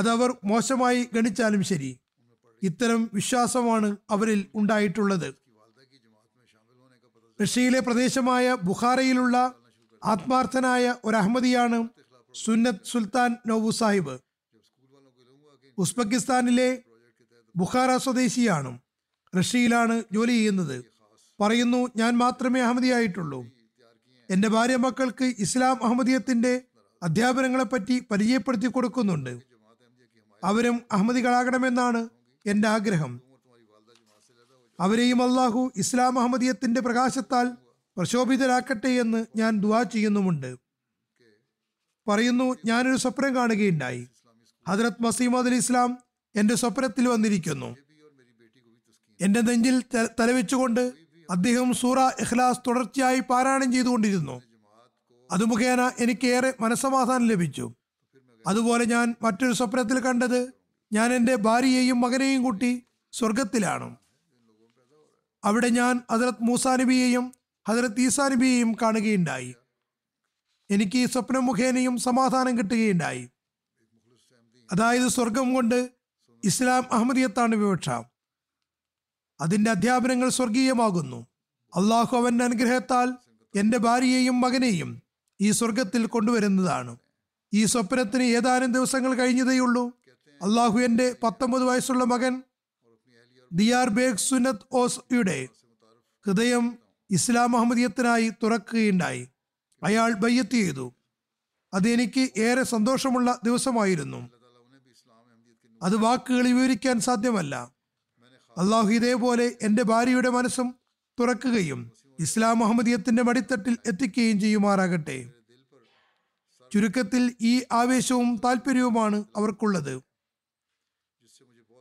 അതവർ മോശമായി ഗണിച്ചാലും ശരി, ഇത്തരം വിശ്വാസമാണ് അവരിൽ ഉണ്ടായിട്ടുള്ളത്. റഷ്യയിലെ പ്രദേശമായ ബുഖാരയിലുള്ള ആത്മാർത്ഥനായ ഒരു അഹമ്മദിയാണ് സുന്നത് സുൽത്താൻ നോവു സാഹിബ്. ഉസ്ബെക്കിസ്ഥാനിലെ ബുഖാര സ്വദേശിയാണ്. റഷ്യയിലാണ് ജോലി ചെയ്യുന്നത്. പറയുന്നു, ഞാൻ മാത്രമേ അഹമ്മദിയായിട്ടുള്ളൂ. എൻ്റെ ഭാര്യ മക്കൾക്ക് ഇസ്ലാം അഹമ്മദിയത്തിൻ്റെ അധ്യാപനങ്ങളെപ്പറ്റി പരിചയപ്പെടുത്തി കൊടുക്കുന്നുണ്ട്. അവരും അഹമ്മദികളാകണമെന്നാണ് എൻ്റെ ആഗ്രഹം. അവരെയും അള്ളാഹു ഇസ്ലാം അഹമ്മദിയത്തിൻ്റെ പ്രകാശത്താൽ പ്രശോഭിതരാക്കട്ടെ എന്ന് ഞാൻ ദുആ ചെയ്യുന്നുമുണ്ട്. പറയുന്നു, ഞാനൊരു സ്വപ്നം കാണുകയുണ്ടായി. ഹദ്രത്ത് മസീഹ് മൗഊദ് ഇസ്ലാം എൻ്റെ സ്വപ്നത്തിൽ വന്നിരിക്കുന്നു. എൻ്റെ നെഞ്ചിൽ തലവെച്ചുകൊണ്ട് അദ്ദേഹം സൂറ ഇഖ്ലാസ് തുടർച്ചയായി പാരായണം ചെയ്തുകൊണ്ടിരുന്നു. അത് മുഖേന എനിക്ക് ഏറെ മനസ്സമാധാനം ലഭിച്ചു. അതുപോലെ ഞാൻ മറ്റൊരു സ്വപ്നത്തിൽ കണ്ടത്, ഞാൻ എൻ്റെ ഭാര്യയെയും മകനെയും കൂട്ടി സ്വർഗത്തിലാണ്. അവിടെ ഞാൻ ഹദ്രത്ത് മൂസാ നബിയെയും ഹദ്രത്ത് ഈസാ നബിയെയും കാണുകയുണ്ടായി. എനിക്ക് ഈ സ്വപ്നം മുഖേനയും സമാധാനം കിട്ടുകയുണ്ടായി. അതായത് സ്വർഗം കൊണ്ട് ഇസ്ലാം അഹമ്മദിയത്താണ് വിവക്ഷ. അതിൻ്റെ അധ്യാപനങ്ങൾ സ്വർഗീയമാകുന്നു. അള്ളാഹു അവൻ്റെ അനുഗ്രഹത്താൽ എൻ്റെ ഭാര്യയെയും മകനെയും ഈ സ്വർഗത്തിൽ കൊണ്ടുവരുന്നതാണ്. ഈ സ്വപ്നത്തിന് ഏതാനും ദിവസങ്ങൾ കഴിഞ്ഞതേയുള്ളൂ. അള്ളാഹു എൻ്റെ പത്തൊമ്പത് വയസ്സുള്ള മകൻ ദിയാർ ബേഗ് സുന്നത് ഓസ്യുടെ ഹൃദയം ഇസ്ലാം അഹമ്മദിയത്തിനായി തുറക്കുകയുണ്ടായി. അയാൾ ബയ്യത്ത് ചെയ്തു. അതെനിക്ക് ഏറെ സന്തോഷമുള്ള ദിവസമായിരുന്നു. അത് വാക്കുകൾ വിവരിക്കാൻ സാധ്യമല്ല. അള്ളാഹു ഇതേപോലെ എൻ്റെ ഭാര്യയുടെ മനസ്സും തുറക്കുകയും ഇസ്ലാം അഹമ്മദിയത്തിൻ്റെ മടിത്തട്ടിൽ എത്തിക്കുകയും ചെയ്യുമാറാകട്ടെ. ചുരുക്കത്തിൽ ഈ ആവേശവും താല്പര്യവുമാണ് അവർക്കുള്ളത്.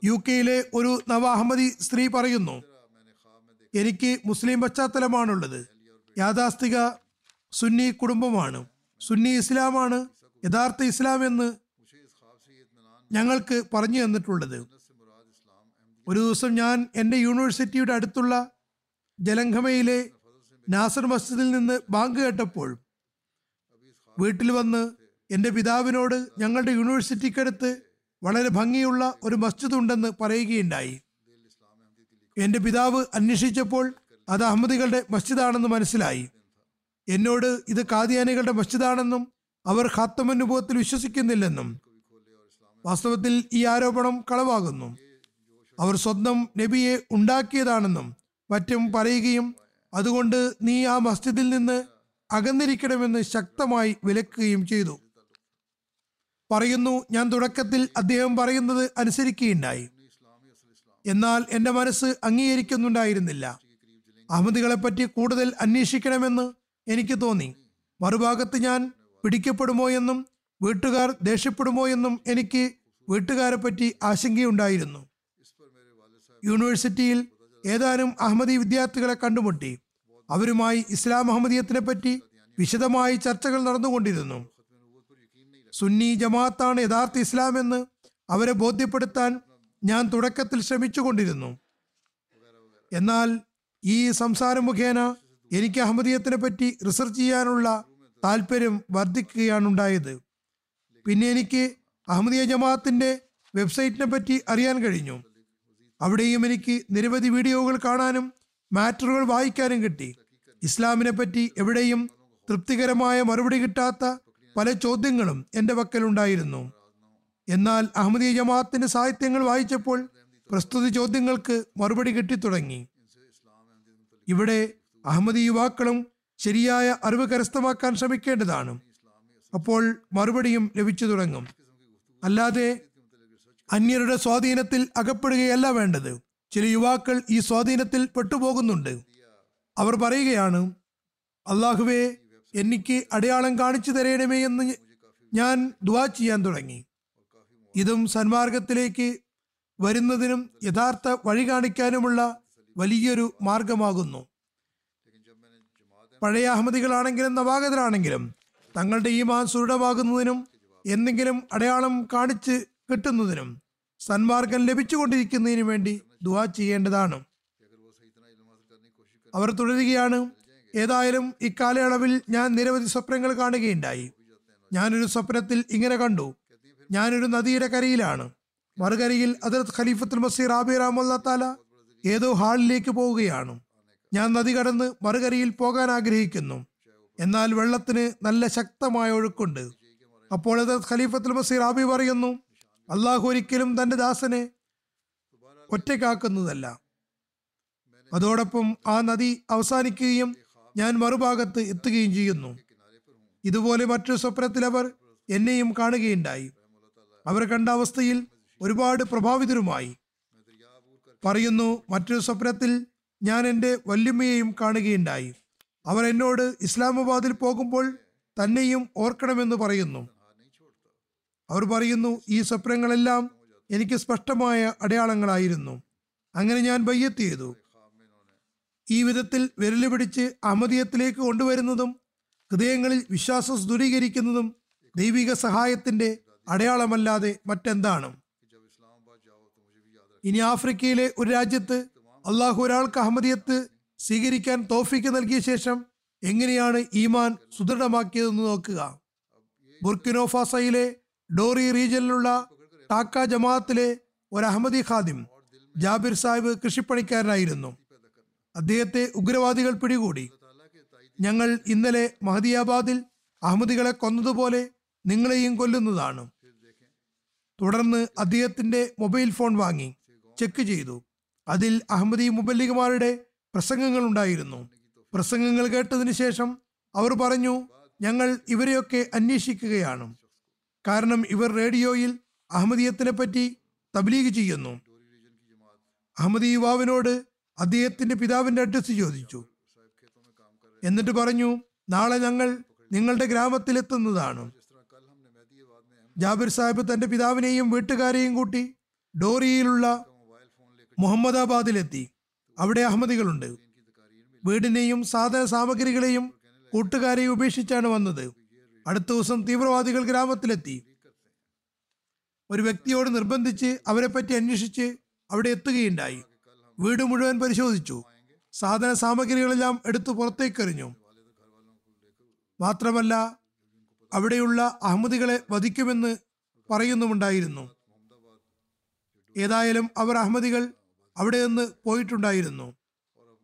യു കെയിലെ ഒരു നവ അഹമ്മദി സ്ത്രീ പറയുന്നു, എനിക്ക് മുസ്ലിം പശ്ചാത്തലമാണുള്ളത്. യാഥാസ്ഥിക സുന്നി കുടുംബമാണ്. സുന്നി ഇസ്ലാമാണ് യഥാർത്ഥ ഇസ്ലാം എന്ന് ഞങ്ങൾക്ക് പറഞ്ഞു തന്നിട്ടുള്ളത്. ഒരു ദിവസം ഞാൻ എൻ്റെ യൂണിവേഴ്സിറ്റിയുടെ അടുത്തുള്ള ജലംഘമയിലെ നാസർ മസ്ജിദിൽ നിന്ന് ബാങ്ക് കേട്ടപ്പോൾ വീട്ടിൽ വന്ന് എൻ്റെ പിതാവിനോട് ഞങ്ങളുടെ യൂണിവേഴ്സിറ്റിക്കടുത്ത് വളരെ ഭംഗിയുള്ള ഒരു മസ്ജിദ് ഉണ്ടെന്ന് പറയുകയുണ്ടായി. എൻ്റെ പിതാവ് അന്വേഷിച്ചപ്പോൾ അത് അഹമ്മദികളുടെ മസ്ജിദാണെന്ന് മനസ്സിലായി. എന്നോട് ഇത് ഖാദിയാനികളുടെ മസ്ജിദാണെന്നും അവർ ഖാത്തമൻ നബുവത്തിൽ വിശ്വസിക്കുന്നില്ലെന്നും, വാസ്തവത്തിൽ ഈ ആരോപണം കളവാകുന്നു, അവർ സ്വന്തം നബിയെ ഉണ്ടാക്കിയതാണെന്നും മറ്റും പറയുകയും അതുകൊണ്ട് നീ ആ മസ്ജിദിൽ നിന്ന് അകന്നിരിക്കണമെന്ന് ശക്തമായി വിലക്കുകയും ചെയ്തു. പറയുന്നു, ഞാൻ തുടക്കത്തിൽ അദ്ദേഹം പറയുന്നത് അനുസരിക്കുകയുണ്ടായി. എന്നാൽ എൻ്റെ മനസ്സ് അംഗീകരിക്കുന്നുണ്ടായിരുന്നില്ല. അഹമ്മദികളെപ്പറ്റി കൂടുതൽ അന്വേഷിക്കണമെന്ന് എനിക്ക് തോന്നി. മറുഭാഗത്ത് ഞാൻ പിടിക്കപ്പെടുമോ എന്നും വീട്ടുകാർ ദേഷ്യപ്പെടുമോ എന്നും എനിക്ക് വീട്ടുകാരെ പറ്റി ആശങ്കയുണ്ടായിരുന്നു. യൂണിവേഴ്സിറ്റിയിൽ ഏതാനും അഹമ്മദി വിദ്യാർത്ഥികളെ കണ്ടുമുട്ടി. അവരുമായി ഇസ്ലാം അഹമ്മദിയത്തിനെ പറ്റി വിശദമായി ചർച്ചകൾ നടന്നുകൊണ്ടിരുന്നു. സുന്നി ജമാഅത്താണ് യഥാർത്ഥ ഇസ്ലാമെന്ന് അവരെ ബോധ്യപ്പെടുത്താൻ ഞാൻ തുടക്കത്തിൽ ശ്രമിച്ചുകൊണ്ടിരുന്നു. എന്നാൽ ഈ സംസാരം മുഖേന എനിക്ക് അഹമ്മദിയത്തിനെ പറ്റി റിസർച്ച് ചെയ്യാനുള്ള താല്പര്യം വർദ്ധിക്കുകയാണുണ്ടായത്. പിന്നെ എനിക്ക് അഹമ്മദിയ ജമാഅത്തിൻ്റെ വെബ്സൈറ്റിനെ പറ്റി അറിയാൻ കഴിഞ്ഞു. അവിടെയും എനിക്ക് നിരവധി വീഡിയോകൾ കാണാനും മാറ്ററുകൾ വായിക്കാനും കിട്ടി. ഇസ്ലാമിനെ പറ്റി എവിടെയും തൃപ്തികരമായ മറുപടി കിട്ടാത്ത പല ചോദ്യങ്ങളും എൻ്റെ പക്കലുണ്ടായിരുന്നു. എന്നാൽ അഹമ്മദിയ ജമാഅത്തിൻ്റെ സാഹിത്യങ്ങൾ വായിച്ചപ്പോൾ പ്രസ്തുത ചോദ്യങ്ങൾക്ക് മറുപടി കിട്ടിത്തുടങ്ങി. ഇവിടെ അഹമ്മദി യുവാക്കളും ശരിയായ അറിവ് കരസ്ഥമാക്കാൻ ശ്രമിക്കേണ്ടതാണ്. അപ്പോൾ മറുപടിയും ലഭിച്ചു തുടങ്ങും. അല്ലാതെ അന്യരുടെ സ്വാധീനത്തിൽ അകപ്പെടുകയല്ല വേണ്ടത്. ചില യുവാക്കൾ ഈ സ്വാധീനത്തിൽ പെട്ടുപോകുന്നുണ്ട്. അവർ പറയുകയാണ്, അള്ളാഹുവേ എനിക്ക് അടയാളം കാണിച്ചു തരേണമേ എന്ന് ഞാൻ ദുആ ചെയ്യാൻ തുടങ്ങി. ഇതും സന്മാർഗത്തിലേക്ക് വരുന്നതിനും യഥാർത്ഥ വഴി കാണിക്കാനുമുള്ള വലിയൊരു മാർഗമാകുന്നു. പഴയ അഹമ്മദികളാണെങ്കിലും നവാഗതരാണെങ്കിലും തങ്ങളുടെ ഈമാൻ സുദൃഢമാകുന്നതിനും എന്തെങ്കിലും അടയാളം കാണിച്ച് കിട്ടുന്നതിനും സന്മാർഗം ലഭിച്ചുകൊണ്ടിരിക്കുന്നതിനു വേണ്ടി ദുആ ചെയ്യേണ്ടതാണ്. അവർ തുടരുകയാണ്, ഏതായാലും ഇക്കാലയളവിൽ ഞാൻ നിരവധി സ്വപ്നങ്ങൾ കാണുകയുണ്ടായി. ഞാനൊരു സ്വപ്നത്തിൽ ഇങ്ങനെ കണ്ടു, ഞാനൊരു നദിയുടെ കരയിലാണ്. മറുകരയിൽ ഹദ്റത്ത് ഖലീഫത്തുൽ മസീഹ് റാബി റഹ്മത്തുള്ളാഹി തആല ഏതോ ഹാളിലേക്ക് പോവുകയാണ്. ഞാൻ നദി കടന്ന് മറുകരയിൽ പോകാൻ ആഗ്രഹിക്കുന്നു, എന്നാൽ വെള്ളത്തിന് നല്ല ശക്തമായ ഒഴുക്കുണ്ട്. അപ്പോൾ ഹദ്റത്ത് ഖലീഫത്തുൽ മസീഹ് റാബി പറയുന്നു, അള്ളാഹു ഒരിക്കലും തൻ്റെ ദാസനെ ഒറ്റയ്ക്കാക്കുന്നതല്ല. അതോടൊപ്പം ആ നദി അവസാനിക്കുകയും ഞാൻ മറുഭാഗത്ത് എത്തുകയും ചെയ്യുന്നു. ഇതുപോലെ മറ്റൊരു സ്വപ്നത്തിൽ അവർ എന്നെയും കാണുകയുണ്ടായി. അവർ കണ്ട അവസ്ഥയിൽ ഒരുപാട് പ്രഭാവിതരുമായി. പറയുന്നു, മറ്റൊരു സ്വപ്നത്തിൽ ഞാൻ എൻ്റെ വല്യമ്മയെയും കാണുകയുണ്ടായി. അവർ എന്നോട് ഇസ്ലാമാബാദിൽ പോകുമ്പോൾ തന്നെയും ഓർക്കണമെന്ന് പറയുന്നു. അവർ പറയുന്നു, ഈ സ്വപ്നങ്ങളെല്ലാം എനിക്ക് സ്പഷ്ടമായ അടയാളങ്ങളായിരുന്നു. അങ്ങനെ ഞാൻ ബയ്യത്ത് ചെയ്തു. ഈ വിധത്തിൽ വിരല് പിടിച്ച് അഹമ്മദിയത്തിലേക്ക് കൊണ്ടുവരുന്നതും ഹൃദയങ്ങളിൽ വിശ്വാസം ദൂരീകരിക്കുന്നതും ദൈവിക സഹായത്തിൻ്റെ അടയാളമല്ലാതെ മറ്റെന്താണ്? ഇനി ആഫ്രിക്കയിലെ ഒരു രാജ്യത്ത് അള്ളാഹു ഒരാൾക്ക് അഹമ്മദിയത്ത് സ്വീകരിക്കാൻ തൗഫീക്ക് നൽകിയ ശേഷം എങ്ങനെയാണ് ഈമാൻ സുദൃഢമാക്കിയതെന്ന് നോക്കുക. ബുർക്കിനോഫാസയിലെ ഡോറി റീജിയനിലുള്ള ടാക്ക ജമാഅത്തിലെ ഒരു അഹമ്മദി ഖാദിം ജാബിർ സാഹിബ് കൃഷിപ്പണിക്കാരനായിരുന്നു. അദ്ദേഹത്തെ ഉഗ്രവാദികൾ പിടികൂടി. ഞങ്ങൾ ഇന്നലെ മഹദിയാബാദിൽ അഹമ്മദികളെ കൊന്നതുപോലെ നിങ്ങളെയും കൊല്ലുന്നതാണ്. തുടർന്ന് അദ്ദേഹത്തിൻ്റെ മൊബൈൽ ഫോൺ വാങ്ങി ചെക്ക് ചെയ്തു. അതിൽ അഹമ്മദി മുബല്ലിഗുമാരുടെ പ്രസംഗങ്ങൾ ഉണ്ടായിരുന്നു. പ്രസംഗങ്ങൾ കേട്ടതിന് ശേഷം അവർ പറഞ്ഞു, ഞങ്ങൾ ഇവരെയൊക്കെ അന്വേഷിക്കുകയാണ്. കാരണം ഇവർ റേഡിയോയിൽ അഹമ്മദിയത്തിനെ പറ്റി തബ്ലീഗ് ചെയ്യുന്നു. അഹമ്മദി യുവാവിനോട് അദ്ദേഹത്തിൻ്റെ പിതാവിൻ്റെ അഡ്രസ്സ് ചോദിച്ചു. എന്നിട്ട് പറഞ്ഞു, നാളെ ഞങ്ങൾ നിങ്ങളുടെ ഗ്രാമത്തിലെത്തുന്നതാണ്. ജാബിർ സാഹിബ് തൻ്റെ പിതാവിനെയും വീട്ടുകാരെയും കൂട്ടി ഡോറിയിലുള്ള മുഹമ്മദാബാദിലെത്തി. അവിടെ അഹമ്മദികളുണ്ട്. വീടിനെയും സാധന സാമഗ്രികളെയും കൂട്ടുകാരെയും ഉപേക്ഷിച്ചാണ് വന്നത്. അടുത്ത ദിവസം തീവ്രവാദികൾ ഗ്രാമത്തിലെത്തി. ഒരു വ്യക്തിയോട് നിർബന്ധിച്ച് അവരെപ്പറ്റി അന്വേഷിച്ച് അവിടെ എത്തുകയുണ്ടായി. വീട് മുഴുവൻ പരിശോധിച്ചു. സാധന സാമഗ്രികളെല്ലാം എടുത്തു പുറത്തേക്കെറിഞ്ഞു. മാത്രമല്ല, അവിടെയുള്ള അഹമ്മദികളെ വധിക്കുമെന്ന് പറയുന്നുമുണ്ടായിരുന്നു. ഏതായാലും അവർ അഹമ്മദികൾ അവിടെ നിന്ന് പോയിട്ടുണ്ടായിരുന്നു.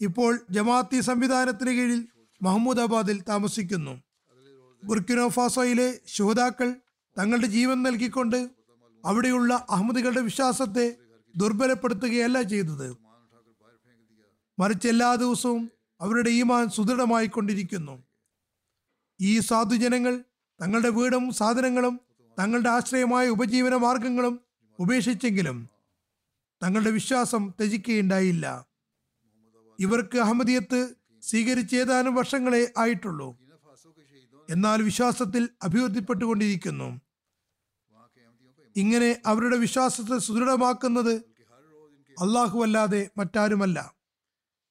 ഇപ്പോൾ ജമാഅത്തി സംവിധാനത്തിന് കീഴിൽ മഹമ്മൂദാബാദിൽ താമസിക്കുന്നു. ബുർക്കിനോഫാസോയിലെ ശുഹദാക്കൾ തങ്ങളുടെ ജീവൻ നൽകിക്കൊണ്ട് അവിടെയുള്ള അഹമ്മദികളുടെ വിശ്വാസത്തെ ദുർബലപ്പെടുത്തുകയല്ല ചെയ്തത്. മറിച്ച് എല്ലാ ദിവസവും അവരുടെ ഈമാൻ സുദൃഢമായിക്കൊണ്ടിരിക്കുന്നു. ഈ സാധുജനങ്ങൾ തങ്ങളുടെ വീടും സാധനങ്ങളും തങ്ങളുടെ ആശ്രയമായ ഉപജീവന മാർഗങ്ങളും ഉപേക്ഷിച്ചെങ്കിലും തങ്ങളുടെ വിശ്വാസം ത്യജിക്കുകയുണ്ടായില്ല. ഇവർക്ക് അഹമ്മദിയത്ത് സ്വീകരിച്ച് ഏതാനും വർഷങ്ങളെ ആയിട്ടുള്ളൂ, എന്നാൽ വിശ്വാസത്തിൽ അഭിവൃദ്ധിപ്പെട്ടുകൊണ്ടിരിക്കുന്നു. ഇങ്ങനെ അവരുടെ വിശ്വാസത്തെ സുദൃഢമാക്കുന്നത് അള്ളാഹുവല്ലാതെ മറ്റാരുമല്ല.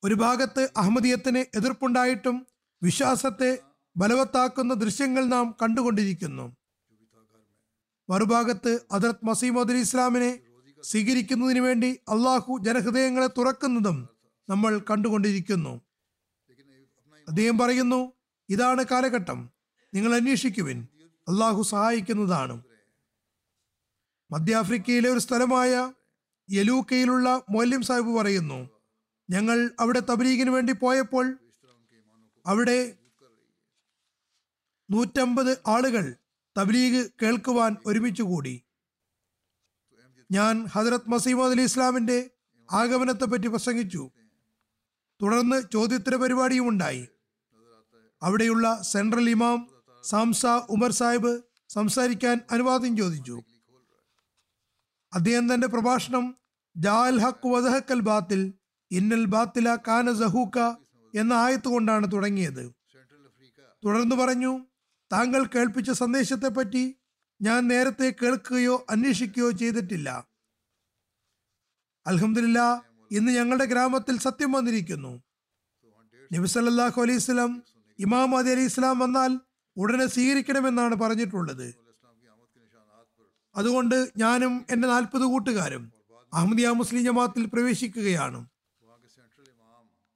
ഒരു ഭാഗത്ത് അഹമ്മദിയത്തിന് എതിർപ്പുണ്ടായിട്ടും വിശ്വാസത്തെ ബലവത്താക്കുന്ന ദൃശ്യങ്ങൾ നാം കണ്ടുകൊണ്ടിരിക്കുന്നു. മറുഭാഗത്ത് ഹദ്റത്ത് മസീഹ് മൗഊദ് ഇസ്ലാമിനെ സ്വീകരിക്കുന്നതിന് വേണ്ടി അള്ളാഹു ജനഹൃദയങ്ങളെ തുറക്കുന്നതും നമ്മൾ കണ്ടുകൊണ്ടിരിക്കുന്നു. അദ്ദേഹം പറയുന്നു, ഇതാണ് കാലഘട്ടം, നിങ്ങൾ അന്വേഷിക്കുവിൻ, അള്ളാഹു സഹായിക്കുന്നതാണ്. മധ്യാഫ്രിക്കയിലെ ഒരു സ്ഥലമായ യലൂക്കയിലുള്ള മൊല്യം സാഹിബ് പറയുന്നു, ഞങ്ങൾ അവിടെ തബ്ലീഗിന് വേണ്ടി പോയപ്പോൾ അവിടെ നൂറ്റമ്പത് ആളുകൾ തബ്ലീഗ് കേൾക്കുവാൻ ഒരുമിച്ച് കൂടി. ഞാൻ ഹദ്റത്ത് മസീഹ് മൗഊദ് ഇസ്ലാമിന്റെ ആഗമനത്തെ പറ്റി പ്രസംഗിച്ചു. തുടർന്ന് ചോദ്യോത്തര പരിപാടിയും ഉണ്ടായി. അവിടെയുള്ള സെൻട്രൽ ഇമാം സാംസ ഉമർ സാഹിബ് സംസാരിക്കാൻ അനുവാദം ചോദിച്ചു. അദ്ദേഹം തന്റെ പ്രഭാഷണം ജാൽ ഹഖ് വദഹക്കൽ ബാത്തിൽ ഇന്നൽ ബാത്തില കാന സഹൂക്ക എന്ന ആയത്ത് കൊണ്ടാണ് തുടങ്ങിയത്. തുടർന്ന് പറഞ്ഞു, താങ്കൾ കേൾപ്പിച്ച സന്ദേശത്തെപ്പറ്റി ഞാൻ നേരത്തെ കേൾക്കുകയോ അന്വേഷിക്കുകയോ ചെയ്തിട്ടില്ല. അൽഹംദുലില്ലാ, ഇന്ന് ഞങ്ങളുടെ ഗ്രാമത്തിൽ സത്യം വന്നിരിക്കുന്നു. നബി സല്ലല്ലാഹു അലൈഹി വസല്ലം ഇമാം മഹ്ദി അലി ഇസ്ലാം വന്നാൽ ഉടനെ സ്വീകരിക്കണമെന്നാണ് പറഞ്ഞിട്ടുള്ളത്. അതുകൊണ്ട് ഞാനും എൻ്റെ നാൽപ്പത് കൂട്ടുകാരും അഹമ്മദിയ മുസ്ലിം ജമാഅത്തിൽ പ്രവേശിക്കുകയാണ്.